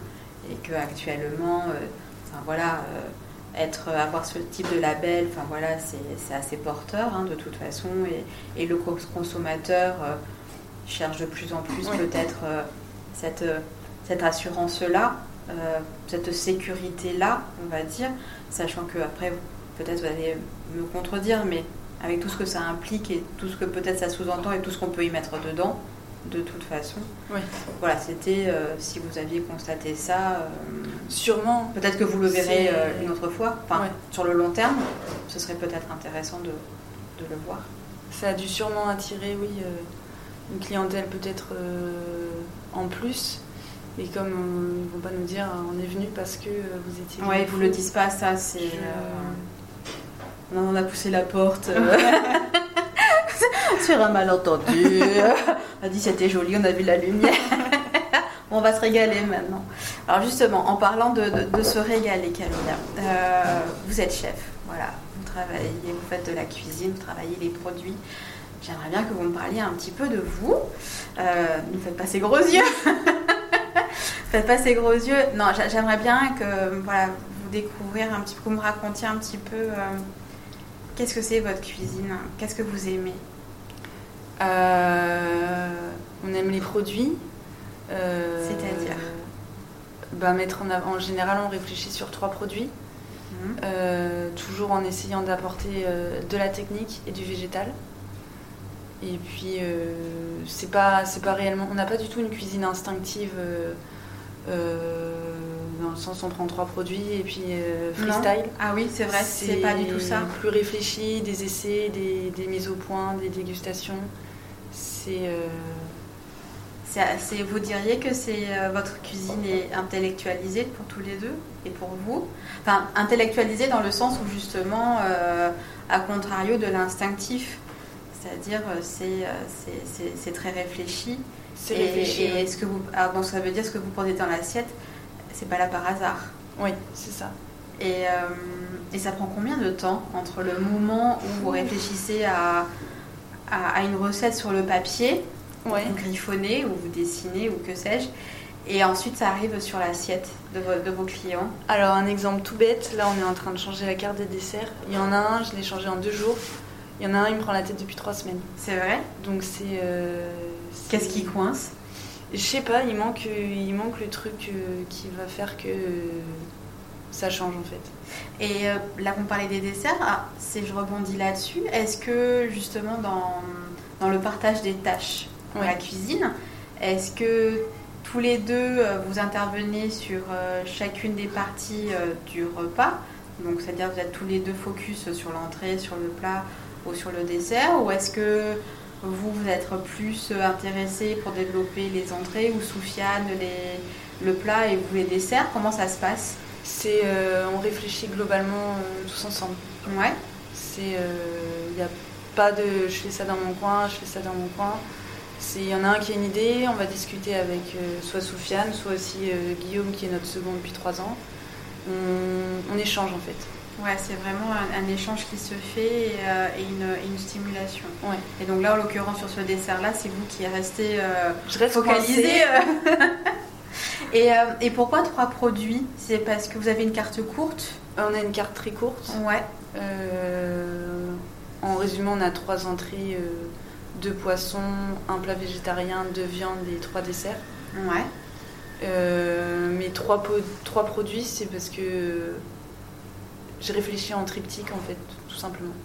et qu'actuellement, euh, enfin, voilà, euh, être, avoir ce type de label, enfin, voilà, c'est, c'est assez porteur hein, de toute façon. Et, Et le consommateur euh, cherche de plus en plus oui. peut-être euh, cette, euh, cette assurance-là, euh, cette sécurité-là, on va dire, sachant que après, peut-être vous allez me contredire, mais avec tout ce que ça implique et tout ce que peut-être ça sous-entend et tout ce qu'on peut y mettre dedans, de toute façon. Oui. Voilà, c'était, euh, si vous aviez constaté ça... Euh, Sûrement. Peut-être que vous le verrez euh, une autre fois. Enfin, ouais. Sur le long terme, ce serait peut-être intéressant de, de le voir. Ça a dû sûrement attirer, oui, euh, une clientèle peut-être euh, en plus. Et comme on, ils ne vont pas nous dire, on est venu parce que euh, vous étiez... Oui, vous ne le disent pas, ça, c'est... Je... Euh... Non, on a poussé la porte... Euh... Sur un malentendu, on a dit c'était joli, on a vu la lumière, on va se régaler maintenant. Alors justement, en parlant de, de, de se régaler, Camille, euh, vous êtes chef, voilà, vous travaillez, vous faites de la cuisine, vous travaillez les produits. J'aimerais bien que vous me parliez un petit peu de vous. Euh, ne faites pas ces gros yeux, ne faites pas ces gros yeux. Non, j'aimerais bien que voilà, vous découvrir un petit peu, que vous me racontiez un petit peu euh, qu'est-ce que c'est votre cuisine, qu'est-ce que vous aimez. Euh, on aime les produits. Euh, C'est-à-dire bah, mettre en, avant, en général, on réfléchit sur trois produits, mmh. euh, toujours en essayant d'apporter euh, de la technique et du végétal. Et puis, euh, c'est pas, c'est pas réellement, on n'a pas du tout une cuisine instinctive. Euh, euh, dans le sens on prend trois produits et puis euh, freestyle. Non. Ah oui, c'est vrai, c'est, c'est pas du tout ça. Plus réfléchi, des essais, des, des mises au point, des dégustations. C'est, euh... c'est, c'est vous diriez que c'est euh, votre cuisine est intellectualisée pour tous les deux et pour vous. Enfin, intellectualisée dans le sens où justement, euh, à contrario de l'instinctif, c'est-à-dire c'est, c'est, c'est, c'est très réfléchi. C'est et, réfléchi. Et ce que vous, alors, donc ça veut dire ce que vous prenez dans l'assiette. C'est pas là par hasard. Oui, c'est ça. Et, euh, et ça prend combien de temps entre le moment où vous réfléchissez à, à, à une recette sur le papier, ouais. Vous griffonnez, ou vous dessinez, ou que sais-je, et ensuite ça arrive sur l'assiette de, vo- de vos clients? Alors un exemple tout bête, là on est en train de changer la carte des desserts. Il y en a un, je l'ai changé en deux jours. Il y en a un, il me prend la tête depuis trois semaines. C'est vrai? Donc c'est... Euh, c'est... Qu'est-ce qui coince? Je sais pas, il manque, il manque le truc euh, qui va faire que euh, ça change en fait. Et euh, là, on parlait des desserts, ah, c'est, je rebondis là-dessus. Est-ce que justement dans, dans le partage des tâches dans oui. la cuisine, est-ce que tous les deux euh, vous intervenez sur euh, chacune des parties euh, du repas? Donc, c'est-à-dire que vous êtes tous les deux focus sur l'entrée, sur le plat ou sur le dessert? Ou est-ce que... Vous, vous êtes plus intéressé pour développer les entrées ou Soufiane, les, le plat et vous les desserts. Comment ça se passe? C'est, euh, on réfléchit globalement euh, tous ensemble. Ouais. C'est, il euh, n'y a pas de, je fais ça dans mon coin, je fais ça dans mon coin. Il y en a un qui a une idée, on va discuter avec euh, soit Soufiane, soit aussi euh, Guillaume qui est notre second depuis trois ans. On, on échange en fait. Ouais, c'est vraiment un, un échange qui se fait et, euh, et une, une stimulation. Ouais. Et donc là, en l'occurrence, sur ce dessert-là, c'est vous qui restez euh, Je reste focalisé. et, euh, et pourquoi trois produits? C'est parce que vous avez une carte courte? On a une carte très courte. Ouais. Euh, en résumé, on a trois entrées, euh, deux poissons, un plat végétarien, deux viandes et trois desserts. Ouais. Euh, mais trois, po- trois produits, c'est parce que... J'ai réfléchi en triptyque, en fait, tout simplement.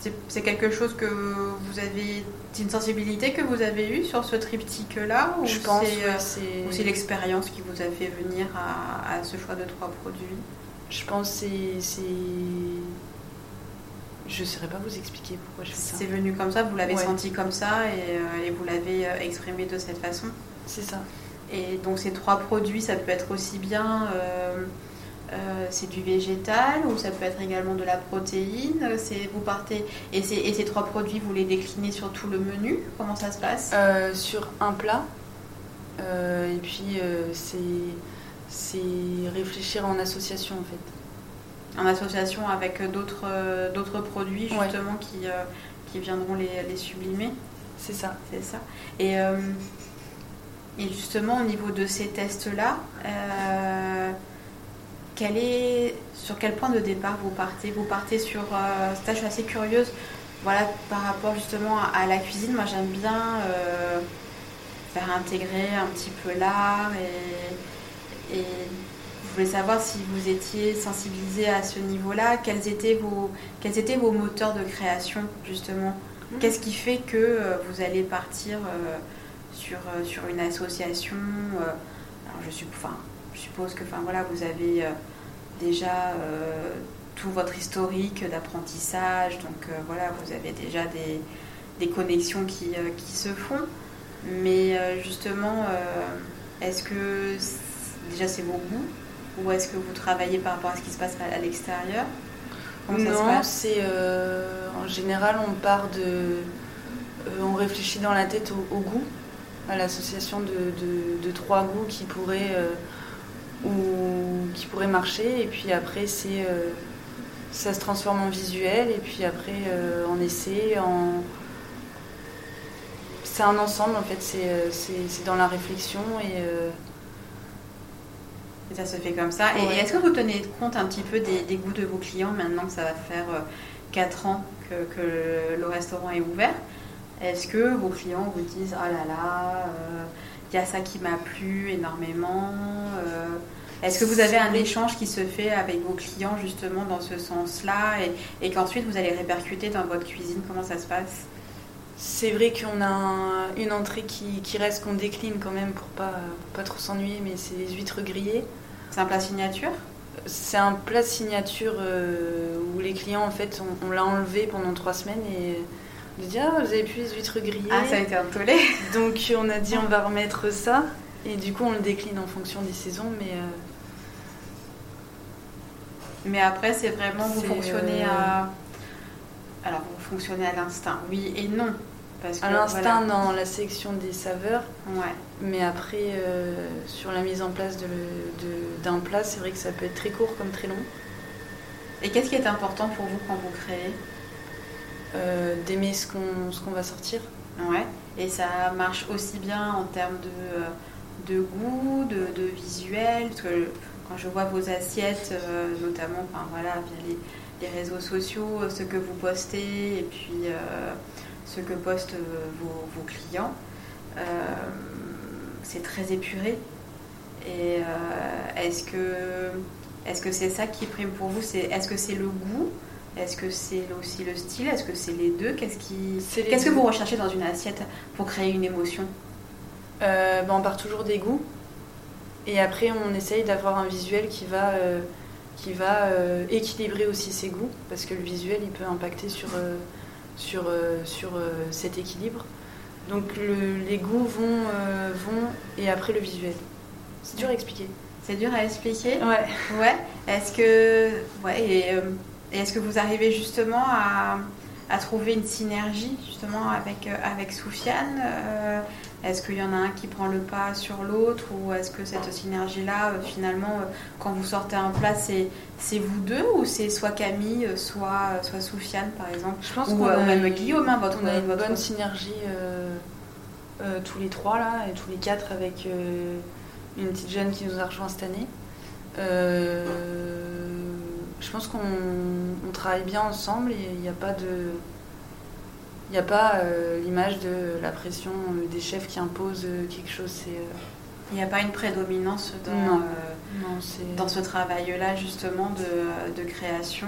C'est, c'est quelque chose que vous avez... C'est une sensibilité que vous avez eue sur ce triptyque-là? Ou Je pense, c'est, oui, c'est... Ou c'est l'expérience qui vous a fait venir à, à ce choix de trois produits? Je pense que c'est... c'est... Je ne saurais pas vous expliquer pourquoi je fais ça. C'est venu comme ça, vous l'avez ouais. senti comme ça et, et vous l'avez exprimé de cette façon? C'est ça. Et donc ces trois produits, ça peut être aussi bien... Euh... Euh, c'est du végétal ou ça peut être également de la protéine. C'est, vous partez et, c'est, et ces trois produits, vous les déclinez sur tout le menu. Comment ça se passe? euh, Sur un plat. Euh, et puis euh, c'est, c'est réfléchir en association en fait. En association avec d'autres, euh, d'autres produits justement ouais. qui, euh, qui viendront les, les sublimer. C'est ça. C'est ça. Et, euh, et justement au niveau de ces tests-là... Euh, Quel est, sur quel point de départ vous partez? Vous partez sur... Euh, ça, je suis assez curieuse voilà, par rapport justement à, à la cuisine. Moi, j'aime bien euh, faire intégrer un petit peu l'art. Et, et je voulais savoir si vous étiez sensibilisée à ce niveau-là. Quels étaient vos, quels étaient vos moteurs de création, justement? Mmh. Qu'est-ce qui fait que euh, vous allez partir euh, sur, euh, sur une association. Euh, alors je, suis, enfin, je suppose que enfin, voilà, vous avez euh, déjà euh, tout votre historique d'apprentissage, donc euh, voilà, vous avez déjà des, des connexions qui, euh, qui se font. Mais euh, justement, euh, est-ce que c'est, déjà c'est vos goûts ou est-ce que vous travaillez par rapport à ce qui se passe à, à l'extérieur? Non, c'est euh, en général on part de, euh, on réfléchit dans la tête au, au goût, à l'association de, de, de trois goûts qui pourraient euh, ou qui pourraient marcher, et puis après c'est euh, ça se transforme en visuel, et puis après euh, en essai, en c'est un ensemble en fait, c'est c'est, c'est dans la réflexion et euh, ça se fait comme ça. Ouais. Et est-ce que vous tenez compte un petit peu des, des goûts de vos clients maintenant que ça va faire quatre ans que, que le restaurant est ouvert? Est-ce que vos clients vous disent « Ah là là, il euh, y a ça qui m'a plu énormément euh, ». Est-ce que vous avez un échange qui se fait avec vos clients justement dans ce sens-là et, et qu'ensuite vous allez répercuter dans votre cuisine? Comment ça se passe? C'est vrai qu'on a un, une entrée qui, qui reste, qu'on décline quand même pour pas, pour pas trop s'ennuyer, mais c'est les huîtres grillées. C'est un plat signature ? C'est un plat signature euh, où les clients, en fait, on, on l'a enlevé pendant trois semaines et on a dit « Ah, vous avez plus les huîtres grillées ». Ah, ça a été un tollé. Donc, on a dit « On va remettre ça ». Et du coup, on le décline en fonction des saisons. Mais, euh... mais après, c'est vraiment, vous c'est, fonctionnez euh... à... Alors, vous fonctionnez à l'instinct, oui et non. Parce que, à l'instinct, voilà. Dans la sélection des saveurs. Ouais. Mais après, euh, sur la mise en place de, de, d'un plat, c'est vrai que ça peut être très court comme très long. Et qu'est-ce qui est important pour vous quand vous créez ? euh, D'aimer ce qu'on, ce qu'on va sortir. Ouais. Et ça marche aussi bien en termes de, de goût, de, de visuel. Parce que quand je vois vos assiettes, euh, notamment, enfin, voilà, via les... les réseaux sociaux, ce que vous postez et puis euh, ce que postent euh, vos, vos clients, euh, c'est très épuré. Et euh, est-ce que est-ce que c'est ça qui prime pour vous? C'est est-ce que c'est le goût? Est-ce que c'est aussi le style? Est-ce que c'est les deux? Qu'est-ce qui qu'est-ce deux. que vous recherchez dans une assiette pour créer une émotion? euh, ben on part toujours des goûts et après on essaye d'avoir un visuel qui va euh... qui va euh, équilibrer aussi ses goûts, parce que le visuel il peut impacter sur, euh, sur, euh, sur euh, cet équilibre. Donc le, les goûts vont, euh, vont et après le visuel. C'est dur à expliquer. C'est dur à expliquer ? Ouais. Ouais. Est-ce que, ouais, et, euh, et est-ce que vous arrivez justement à, à trouver une synergie justement avec, euh, avec Soufiane ? euh, Est-ce qu'il y en a un qui prend le pas sur l'autre, ou est-ce que cette synergie-là, finalement, quand vous sortez un plat, c'est, c'est vous deux, ou c'est soit Camille, soit, soit Soufiane, par exemple? Je pense ou qu'on euh, même Guillaume, hein, votre, on a une votre... bonne synergie euh, euh, tous les trois, là, et tous les quatre, avec euh, une petite jeune qui nous a rejoint cette année. Euh, je pense qu'on on travaille bien ensemble, et il n'y a pas de... Il n'y a pas euh, l'image de la pression euh, des chefs qui imposent euh, quelque chose. Il n'y euh... a pas une prédominance dans, non. Euh, non, c'est... dans ce travail-là, justement, de, de création.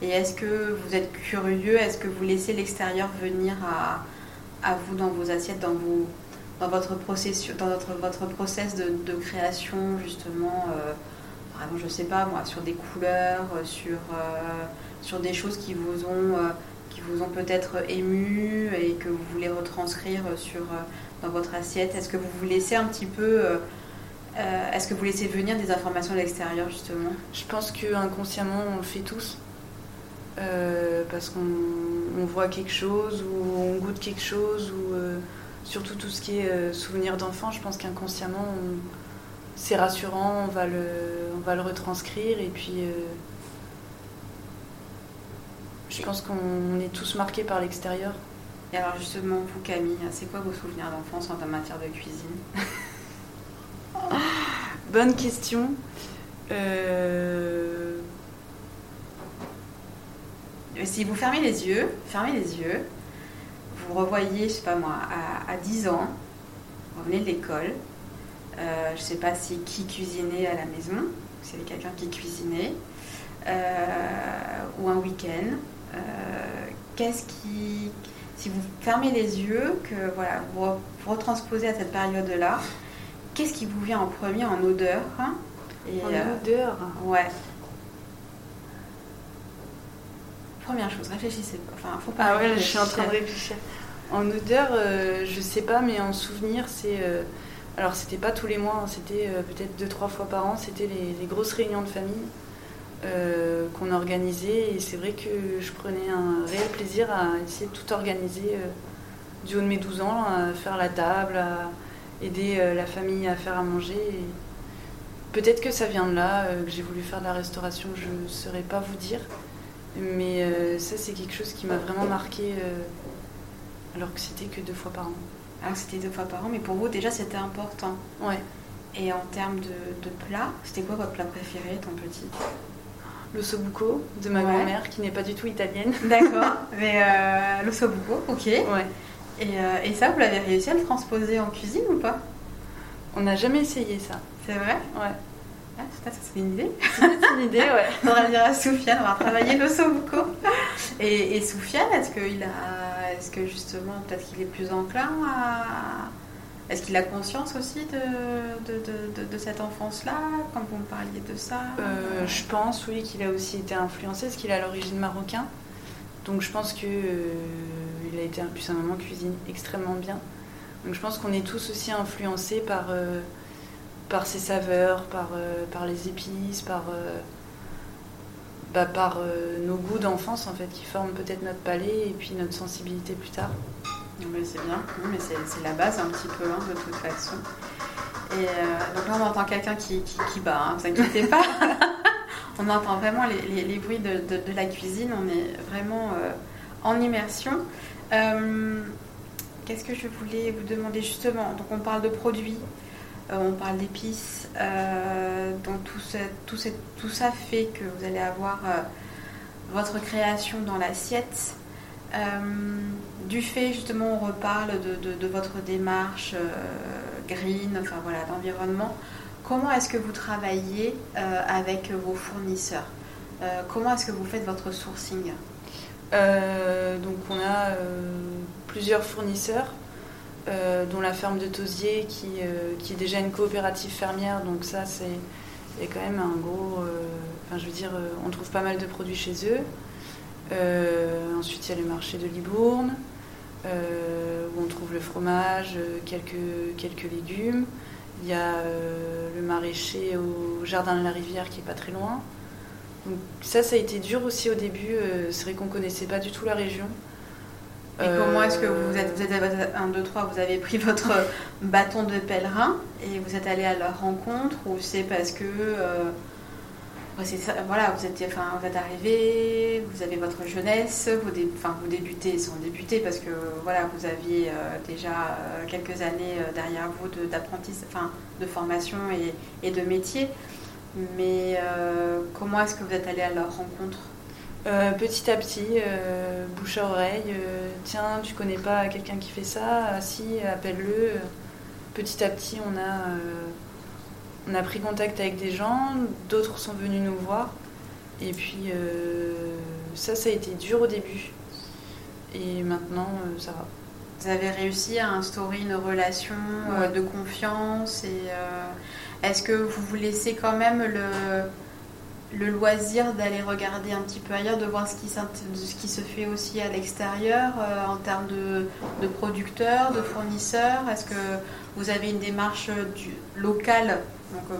Et est-ce que vous êtes curieux? Est-ce que vous laissez l'extérieur venir à, à vous dans vos assiettes, dans, vos, dans votre processus, dans votre, votre process de, de création, justement euh, vraiment, je ne sais pas, moi, sur des couleurs, sur, euh, sur des choses qui vous ont... Euh, qui vous ont peut-être ému et que vous voulez retranscrire sur, dans votre assiette? Est-ce que vous vous laissez un petit peu... Euh, est-ce que vous laissez venir des informations de l'extérieur, justement? Je pense qu'inconsciemment, on le fait tous. Euh, parce qu'on on voit quelque chose, ou on goûte quelque chose, ou euh, surtout tout ce qui est euh, souvenir d'enfant, je pense qu'inconsciemment, on, c'est rassurant, on va, le, on va le retranscrire, et puis... Euh, Je pense qu'on est tous marqués par l'extérieur. Et alors justement, vous Camille, c'est quoi vos souvenirs d'enfance en matière de cuisine? Bonne question. Euh... Si vous fermez les yeux, fermez les yeux, vous revoyez, je sais pas moi, à, à dix ans, vous revenez de l'école, euh, je sais pas si qui cuisinait à la maison, s'il y avait quelqu'un qui cuisinait, euh, ou un week-end. Euh, qu'est-ce qui, si vous fermez les yeux, que voilà, vous retransposez à cette période-là, qu'est-ce qui vous vient en premier en odeur hein? Et, En euh, odeur ouais. Première chose, réfléchissez pas. Enfin, faut pas ah ouais, je suis en train de réfléchir. En odeur, euh, je sais pas, mais en souvenir, c'est... Euh, alors, c'était pas tous les mois, hein, c'était euh, peut-être deux, trois fois par an, c'était les, les grosses réunions de famille euh, qu'on organisait. Et c'est vrai que je prenais un réel plaisir à essayer de tout organiser euh, du haut de mes douze ans, à faire la table, à aider euh, la famille à faire à manger. Et peut-être que ça vient de là, euh, que j'ai voulu faire de la restauration, je ne saurais pas vous dire. Mais euh, ça, c'est quelque chose qui m'a vraiment marquée, euh, alors que c'était que deux fois par an. Alors c'était deux fois par an, mais pour vous, déjà, c'était important. Ouais. Et en termes de, de plat, c'était quoi votre plat préféré, ton petit? L'ossobuco, de ma ouais. grand-mère, qui n'est pas du tout italienne. D'accord, mais euh, l'ossobuco, ok. Ouais. Et, euh, et ça, vous l'avez réussi à le transposer en cuisine ou pas? On n'a jamais essayé ça. C'est vrai? Ouais. Ah, ça, ça c'est une idée. C'est une idée, ouais. On va dire à Soufiane, on va travailler le l'ossobuco. Et, et Soufiane, est-ce qu'il a, est-ce que justement, peut-être qu'il est plus enclin à, est-ce qu'il a conscience aussi de de, de, de, de cette enfance-là, quand vous me parliez de ça? euh, Je pense, oui, qu'il a aussi été influencé, parce qu'il est à l'origine marocain. Donc je pense que euh, il a été, puis sa maman cuisine extrêmement bien. Donc je pense qu'on est tous aussi influencés par euh, par ses saveurs, par, euh, par les épices, par, euh, bah, par euh, nos goûts d'enfance en fait, qui forment peut-être notre palais et puis notre sensibilité plus tard. Mais c'est bien, mais c'est, c'est la base un petit peu hein, de toute façon. Et euh, donc là on entend quelqu'un qui, qui, qui bat, hein, vous inquiétez pas. On entend vraiment les, les, les bruits de, de, de la cuisine, on est vraiment euh, en immersion. Euh, qu'est-ce que je voulais vous demander justement? Donc on parle de produits. On parle d'épices, euh, donc tout ça, tout, ça, tout ça fait que vous allez avoir euh, votre création dans l'assiette. Euh, du fait, justement, on reparle de, de, de votre démarche euh, green, enfin voilà, d'environnement. Comment est-ce que vous travaillez euh, avec vos fournisseurs? euh, Comment est-ce que vous faites votre sourcing? euh, Donc on a euh, plusieurs fournisseurs. Euh, dont la ferme de Tauzier qui, euh, qui est déjà une coopérative fermière, donc ça c'est, c'est quand même un gros euh, enfin je veux dire euh, on trouve pas mal de produits chez eux. Euh, ensuite il y a le marché de Libourne euh, où on trouve le fromage, quelques, quelques légumes, il y a euh, le maraîcher au Jardin de la Rivière qui est pas très loin, donc ça ça a été dur aussi au début. Euh, c'est vrai qu'on connaissait pas du tout la région. Et comment est-ce que vous êtes, vous êtes à un, deux, trois, vous avez pris votre bâton de pèlerin et vous êtes allé à leur rencontre, ou c'est parce que euh, c'est ça, voilà, vous êtes, enfin, vous êtes arrivé, vous avez votre jeunesse, vous, dé, enfin, vous débutez sans débuter parce que voilà, vous aviez euh, déjà euh, quelques années euh, derrière vous de, d'apprentissage, enfin, de formation et, et de métier. Mais euh, comment est-ce que vous êtes allé à leur rencontre? Euh, petit à petit, euh, bouche à oreille, euh, tiens, tu connais pas quelqu'un qui fait ça? Ah, si, appelle-le. Petit à petit, on a, euh, on a pris contact avec des gens, d'autres sont venus nous voir. Et puis, euh, ça, ça a été dur au début. Et maintenant, euh, ça va. Vous avez réussi à instaurer une relation ouais. euh, de confiance. Et euh, est-ce que vous vous laissez quand même le... le loisir d'aller regarder un petit peu ailleurs, de voir ce qui, ce qui se fait aussi à l'extérieur euh, en termes de, de producteurs, de fournisseurs? Est-ce que vous avez une démarche du, locale, donc, euh,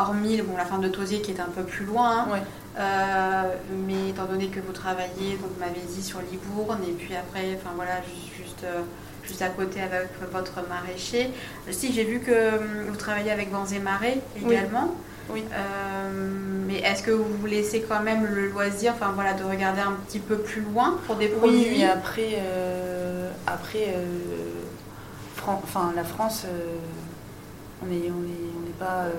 hormis bon, la ferme de Tauzier qui est un peu plus loin, hein, ouais. euh, mais étant donné que vous travaillez, vous m'avez dit sur Libourne, et puis après, enfin voilà, juste... juste euh, juste à côté avec votre maraîcher. Si, j'ai vu que vous travaillez avec Vans et Marais également. Oui. oui. Euh, mais est-ce que vous vous laissez quand même le loisir, enfin voilà, de regarder un petit peu plus loin pour des produits? Oui, et après, euh, après, euh, Fran- enfin la France, euh, on n'est on est, on est pas euh,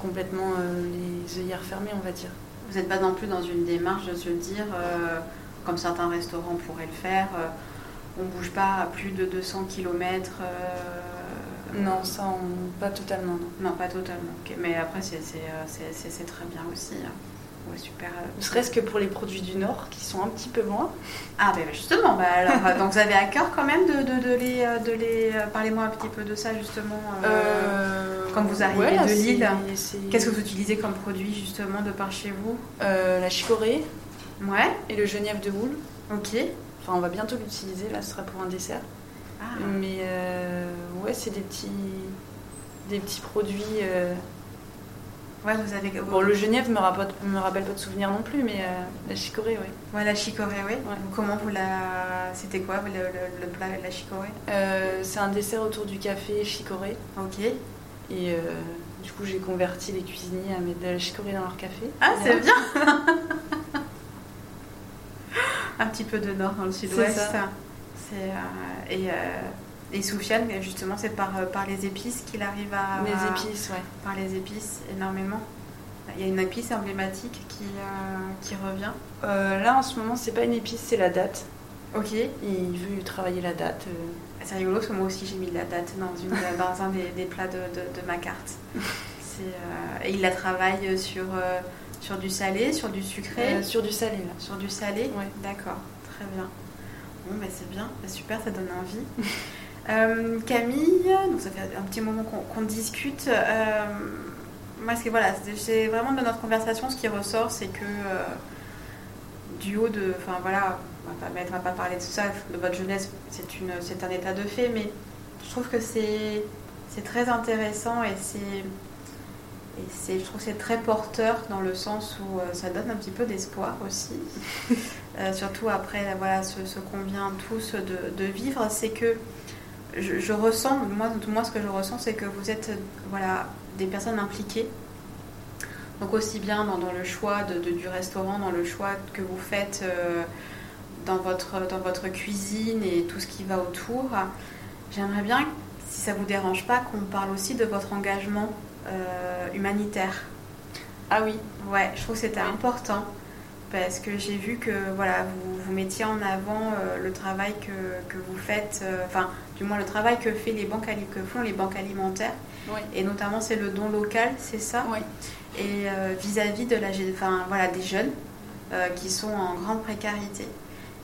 complètement euh, les œillères fermées, on va dire. Vous n'êtes pas non plus dans une démarche de se dire, euh, comme certains restaurants pourraient le faire. Euh, On ne bouge pas à plus de deux cents kilomètres euh... Non, ça, on... pas totalement. Non, non pas totalement. Okay. Mais après, c'est, c'est, c'est, c'est, c'est très bien aussi. Hein. ouais, super. Ne serait-ce que pour les produits du Nord qui sont un petit peu moins. Ah ben bah, justement, bah, alors, donc vous avez à cœur quand même de, de, de les... De les... Parlez-moi un petit peu de ça justement, euh, quand vous arrivez ouais, de Lille. C'est, c'est... Qu'est-ce que vous utilisez comme produit justement de par chez vous? euh, La chicorée ouais. et le Genièvre de Houlle. Ok. Enfin on va bientôt l'utiliser, là ce sera pour un dessert. Ah. Mais euh, ouais c'est des petits... Des petits produits... Euh... Ouais, vous avez... Bon, le Genièvre me rappelle, me rappelle pas de souvenirs non plus, mais euh, la chicorée, oui. Ouais, la chicorée, oui. Ouais. Comment vous la... C'était quoi le, le, le plat de la chicorée? euh, C'est un dessert autour du café chicorée. Ok. Et euh, du coup, j'ai converti les cuisiniers à mettre de la chicorée dans leur café. Ah, c'est ouais. bien. Un petit peu de nord dans le sud-ouest. C'est ça. C'est, euh, et... Euh... Et Soufiane, justement, c'est par, par les épices qu'il arrive à... Les épices, ouais. Par les épices, énormément. Il y a une épice emblématique qui, euh, qui revient. Euh, là, en ce moment, c'est pas une épice, c'est la date. Ok. Il veut travailler la date. Euh... C'est rigolo, parce que moi aussi, j'ai mis de la date dans, une, dans un des, des plats de, de, de ma carte. C'est, euh, et il la travaille sur, euh, sur du salé, sur du sucré. Euh, sur du salé, là. Sur du salé, oui. D'accord, très bien. Bon, ben, c'est bien, ben, super, ça donne envie. Euh, Camille, donc ça fait un petit moment qu'on, qu'on discute. Euh, parce que voilà, c'est, c'est vraiment de notre conversation, ce qui ressort, c'est que euh, du haut de, enfin voilà, on va pas mettre, on va pas parler de tout ça, de votre jeunesse, c'est une, c'est un état de fait, mais je trouve que c'est, c'est très intéressant et c'est, et c'est, je trouve que c'est très porteur dans le sens où euh, ça donne un petit peu d'espoir aussi, euh, surtout après voilà ce, ce qu'on vient tous de, de vivre, c'est que Je, je ressens, moi, moi ce que je ressens, c'est que vous êtes voilà, des personnes impliquées, donc aussi bien dans, dans le choix de, de, du restaurant, dans le choix que vous faites euh, dans, votre, dans votre cuisine et tout ce qui va autour. J'aimerais bien, si ça ne vous dérange pas, qu'on parle aussi de votre engagement euh, humanitaire. Ah oui. Ouais, je trouve que c'était oui. important, parce que j'ai vu que voilà, vous, vous mettiez en avant euh, le travail que, que vous faites, enfin euh, du moins le travail que, fait les banques, que font les banques alimentaires, oui. et notamment c'est le don local, c'est ça oui. Et euh, vis-à-vis de la, enfin, voilà, des jeunes euh, qui sont en grande précarité.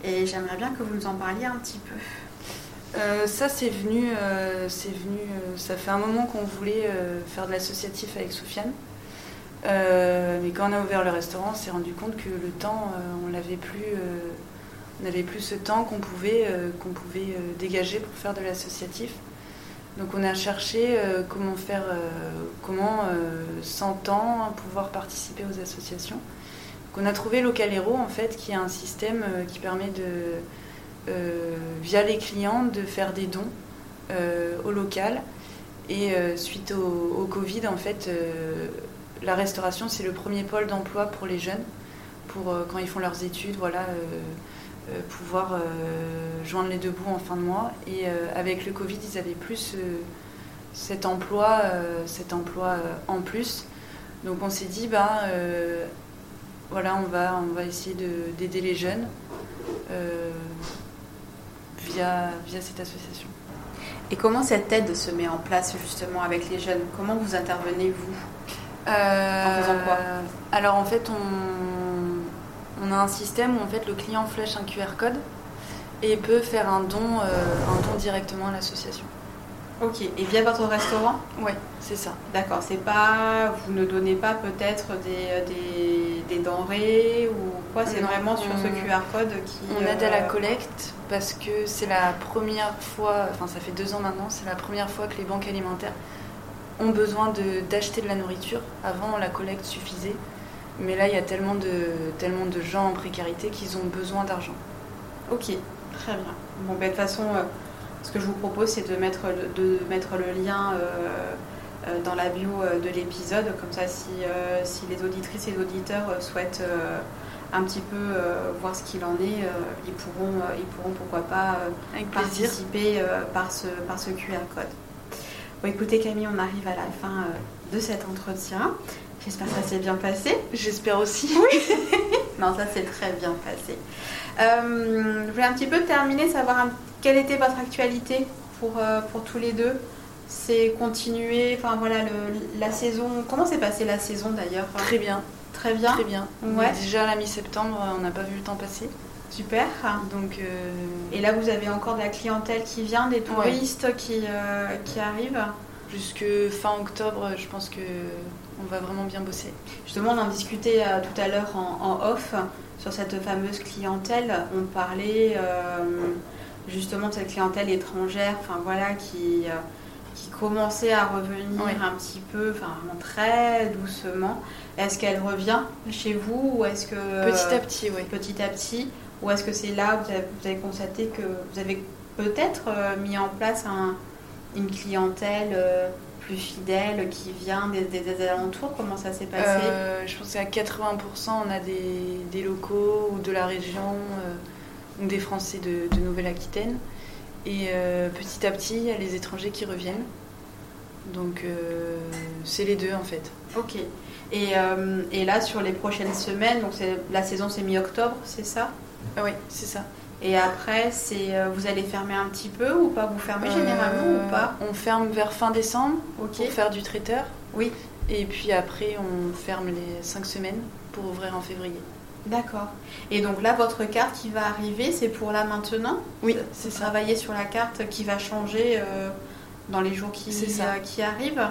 Et j'aimerais bien que vous nous en parliez un petit peu. Euh, ça c'est venu, euh, c'est venu euh, ça fait un moment qu'on voulait euh, faire de l'associatif avec Soufiane. Euh, mais quand on a ouvert le restaurant, on s'est rendu compte que le temps, euh, on n'avait plus, euh, plus ce temps qu'on pouvait, euh, qu'on pouvait euh, dégager pour faire de l'associatif. Donc on a cherché euh, comment faire, euh, comment euh, sans temps pouvoir participer aux associations. Donc on a trouvé Localéro en fait, qui est un système euh, qui permet de, euh, via les clients, de faire des dons euh, au local. Et euh, suite au, au Covid, en fait. Euh, La restauration, c'est le premier pôle d'emploi pour les jeunes, pour euh, quand ils font leurs études, voilà, euh, euh, pouvoir euh, joindre les deux bouts en fin de mois. Et euh, avec le Covid, ils avaient plus euh, cet emploi, euh, cet emploi euh, en plus. Donc on s'est dit, bah, euh, voilà, on va, on va essayer de, d'aider les jeunes euh, via, via cette association. Et comment cette aide se met en place justement avec les jeunes? Comment vous intervenez, vous? Euh, en faisant quoi ? Alors en fait on, on a un système où en fait le client flèche un Q R code et peut faire un don, euh, un don directement à l'association. Ok, et via votre restaurant ? Oui, c'est ça. D'accord, c'est pas, vous ne donnez pas peut-être des, des, des denrées ou quoi, c'est non, vraiment sur on, ce Q R code qui... On aide euh, à la collecte parce que c'est la première fois, enfin ça fait deux ans maintenant, c'est la première fois que les banques alimentaires ont besoin de, d'acheter de la nourriture. Avant, la collecte suffisait. Mais là, il y a tellement de, tellement de gens en précarité qu'ils ont besoin d'argent. Ok, très bien. Bon, ben, de toute façon, euh, ce que je vous propose, c'est de mettre, de, de mettre le lien euh, euh, dans la bio euh, de l'épisode. Comme ça, si, euh, si les auditrices et les auditeurs euh, souhaitent euh, un petit peu euh, voir ce qu'il en est, euh, ils, pourront, euh, ils pourront, pourquoi pas, euh, participer euh, par, ce, par ce Q R code. Bon, écoutez Camille, on arrive à la fin de cet entretien. J'espère que ça s'est bien passé. J'espère aussi. Oui. Non, ça s'est très bien passé. Euh, je voulais un petit peu terminer, savoir un, quelle était votre actualité pour, euh, pour tous les deux. C'est continuer, enfin voilà, le, la saison. Comment s'est passée la saison d'ailleurs? Très bien. Très bien. Très bien. Ouais. Déjà à la mi-septembre, on n'a pas vu le temps passer. Super. Donc, euh... Et là, vous avez encore de la clientèle qui vient, des touristes ouais. qui, euh, qui arrivent. Jusque fin octobre, je pense que on va vraiment bien bosser. Justement, on en discutait euh, tout à l'heure en, en off sur cette fameuse clientèle. On parlait euh, justement de cette clientèle étrangère, enfin voilà, qui, euh, qui commençait à revenir ouais. un petit peu, enfin très doucement. Est-ce qu'elle revient chez vous ou est-ce que euh, petit à petit, oui. Petit à petit, ou est-ce que c'est là où vous avez, vous avez constaté que vous avez peut-être euh, mis en place un une clientèle euh, plus fidèle qui vient des, des, des alentours, comment ça s'est passé ? euh, Je pense qu'à quatre-vingts pour cent on a des, des locaux ou de la région, euh, des Français de, de Nouvelle-Aquitaine. Et euh, petit à petit, il y a les étrangers qui reviennent. Donc euh, c'est les deux en fait. Ok. Et, euh, et là, sur les prochaines semaines, donc c'est, la saison c'est mi-octobre, c'est ça ? Ah oui, c'est ça. Et après, c'est euh, vous allez fermer un petit peu ou pas ? Vous fermez généralement euh, ou pas ? On ferme vers fin décembre okay. pour faire du traiteur. Oui. Et puis après, on ferme les cinq semaines pour ouvrir en février. D'accord. Et donc là, votre carte qui va arriver, c'est pour là maintenant ? Oui, c'est ça. Travailler sur la carte qui va changer euh, dans les jours qui, euh, qui arrivent.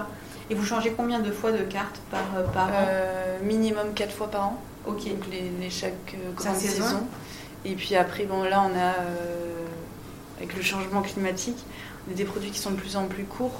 Et vous changez combien de fois de carte par, euh, par euh, an ? Minimum quatre fois par an. Ok. Donc les, les chaque euh, grande saison. saison. Et puis après, bon, là, on a, euh, avec le changement climatique, on a des produits qui sont de plus en plus courts.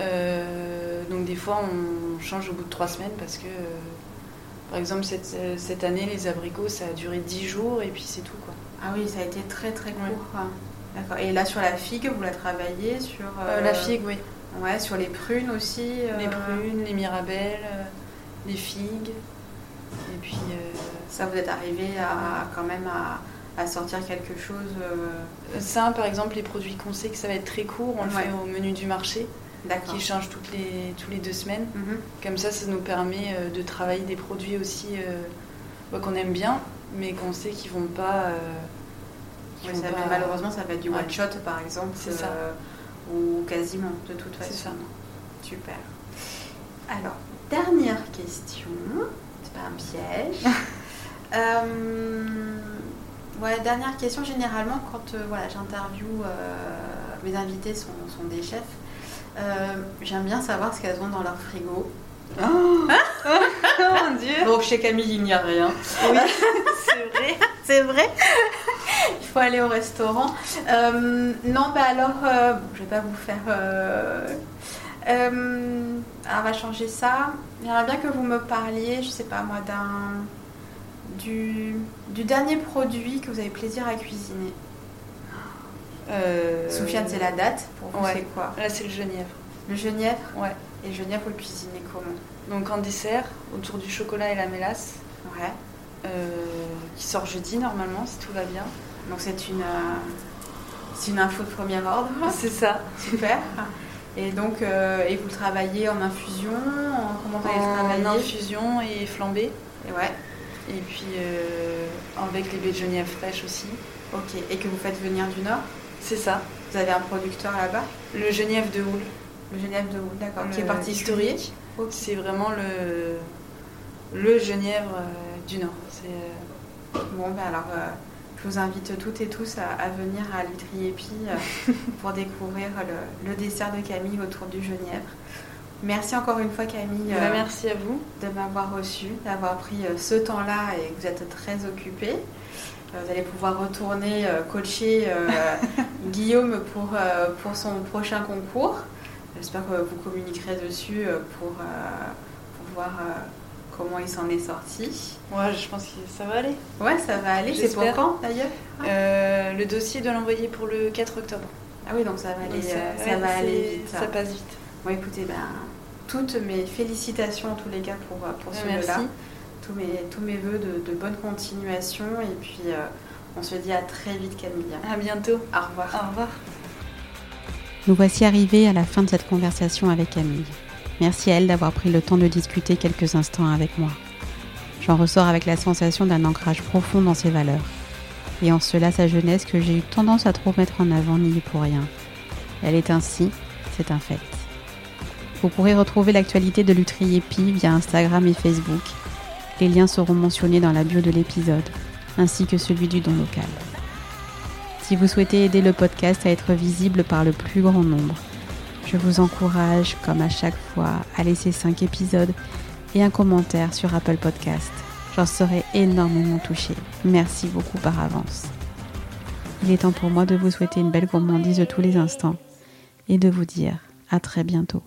Euh, donc des fois, on change au bout de trois semaines parce que, euh, par exemple, cette, cette année, les abricots, ça a duré dix jours et puis c'est tout, quoi. Ah oui, ça a été très, très court. Ouais. D'accord. Et là, sur la figue, vous la travaillez sur... Euh, euh, la figue, oui. Ouais, sur les prunes aussi. Euh... Les prunes, les mirabelles, les figues. Et puis... Euh... Ça, vous êtes arrivé à, quand même à, à sortir quelque chose euh... Ça, par exemple, les produits qu'on sait que ça va être très court, on le ouais. fait au menu du marché, D'accord. qui change toutes les, toutes les deux semaines. Mm-hmm. Comme ça, ça nous permet de travailler des produits aussi euh, qu'on aime bien, mais qu'on sait qu'ils ne vont pas... Euh, qu'ils ouais, vont ça pas... Fait, malheureusement, ça va être du ouais. one-shot, par exemple, c'est ça. Euh, ou quasiment, de toute façon. C'est ça. Super. Alors, dernière question. C'est pas un piège. Euh, ouais, dernière question. Généralement, quand euh, voilà, j'interviewe euh, mes invités sont, sont des chefs, euh, j'aime bien savoir ce qu'elles ont dans leur frigo. Oh, oh mon Dieu. Donc chez Camille, il n'y a rien. Oui, c'est vrai, c'est vrai. Il faut aller au restaurant. Euh, non, bah alors, euh, je vais pas vous faire. Euh... Euh, alors, on va changer ça. J'aimerais bien que vous me parliez, je sais pas moi, d'un. Du, du dernier produit que vous avez plaisir à cuisiner. Euh... Soufiane, c'est la date. Pour vous, ouais. c'est quoi ? Là, c'est le genièvre. Le genièvre ? Ouais. Et le genièvre, vous le cuisinez comment ? Donc en dessert, autour du chocolat et la mélasse. Ouais. Euh, qui sort jeudi normalement, si tout va bien. Donc c'est une, euh, c'est une info de premier ordre. C'est ça. Super. Et donc, euh, et vous le travaillez en infusion ? Comment vous allez le travailler ? En infusion et flambé. Et ouais. Et puis euh, avec les baies de genièvre fraîches aussi. Ok, et que vous faites venir du Nord ? C'est ça. Vous avez un producteur là-bas ? Le genièvre de Houlle. Le genièvre de Houlle, d'accord. Le... Qui est partie historique. Okay. C'est vraiment le, le genièvre euh, du Nord. C'est, euh... Bon, ben bah alors, euh, je vous invite toutes et tous à, à venir à L'Huîtrier Pie euh, pour découvrir le, le dessert de Camille autour du genièvre. Merci encore une fois Camille. Ouais, euh, merci à vous de m'avoir reçue, d'avoir pris euh, ce temps-là et que vous êtes très occupée. Euh, vous allez pouvoir retourner euh, coacher euh, Guillaume pour, euh, pour son prochain concours. J'espère que vous communiquerez dessus euh, pour, euh, pour voir euh, comment il s'en est sorti. Ouais, je pense que ça va aller. Ouais, ça va aller. J'espère. C'est pour quand d'ailleurs hein euh, Le dossier doit l'envoyer pour le quatre octobre. Ah oui, donc ça va aller, ça, euh, ça ouais, va aller vite. Ça, ça passe vite. Bon, écoutez, ben... Toutes mes félicitations en tous les cas pour, pour ce lieu-là. Tous mes, tous mes voeux de, de bonne continuation. Et puis, euh, on se dit à très vite, Camille. À bientôt. Au revoir. Au revoir. Nous voici arrivés à la fin de cette conversation avec Camille. Merci à elle d'avoir pris le temps de discuter quelques instants avec moi. J'en ressors avec la sensation d'un ancrage profond dans ses valeurs. Et en cela, sa jeunesse que j'ai eu tendance à trop mettre en avant n'y est pour rien. Elle est ainsi, c'est un fait. Vous pourrez retrouver l'actualité de L'Huîtrier Pie via Instagram et Facebook. Les liens seront mentionnés dans la bio de l'épisode, ainsi que celui du don local. Si vous souhaitez aider le podcast à être visible par le plus grand nombre, je vous encourage, comme à chaque fois, à laisser cinq épisodes et un commentaire sur Apple Podcast. J'en serai énormément touchée. Merci beaucoup par avance. Il est temps pour moi de vous souhaiter une belle gourmandise de tous les instants et de vous dire à très bientôt.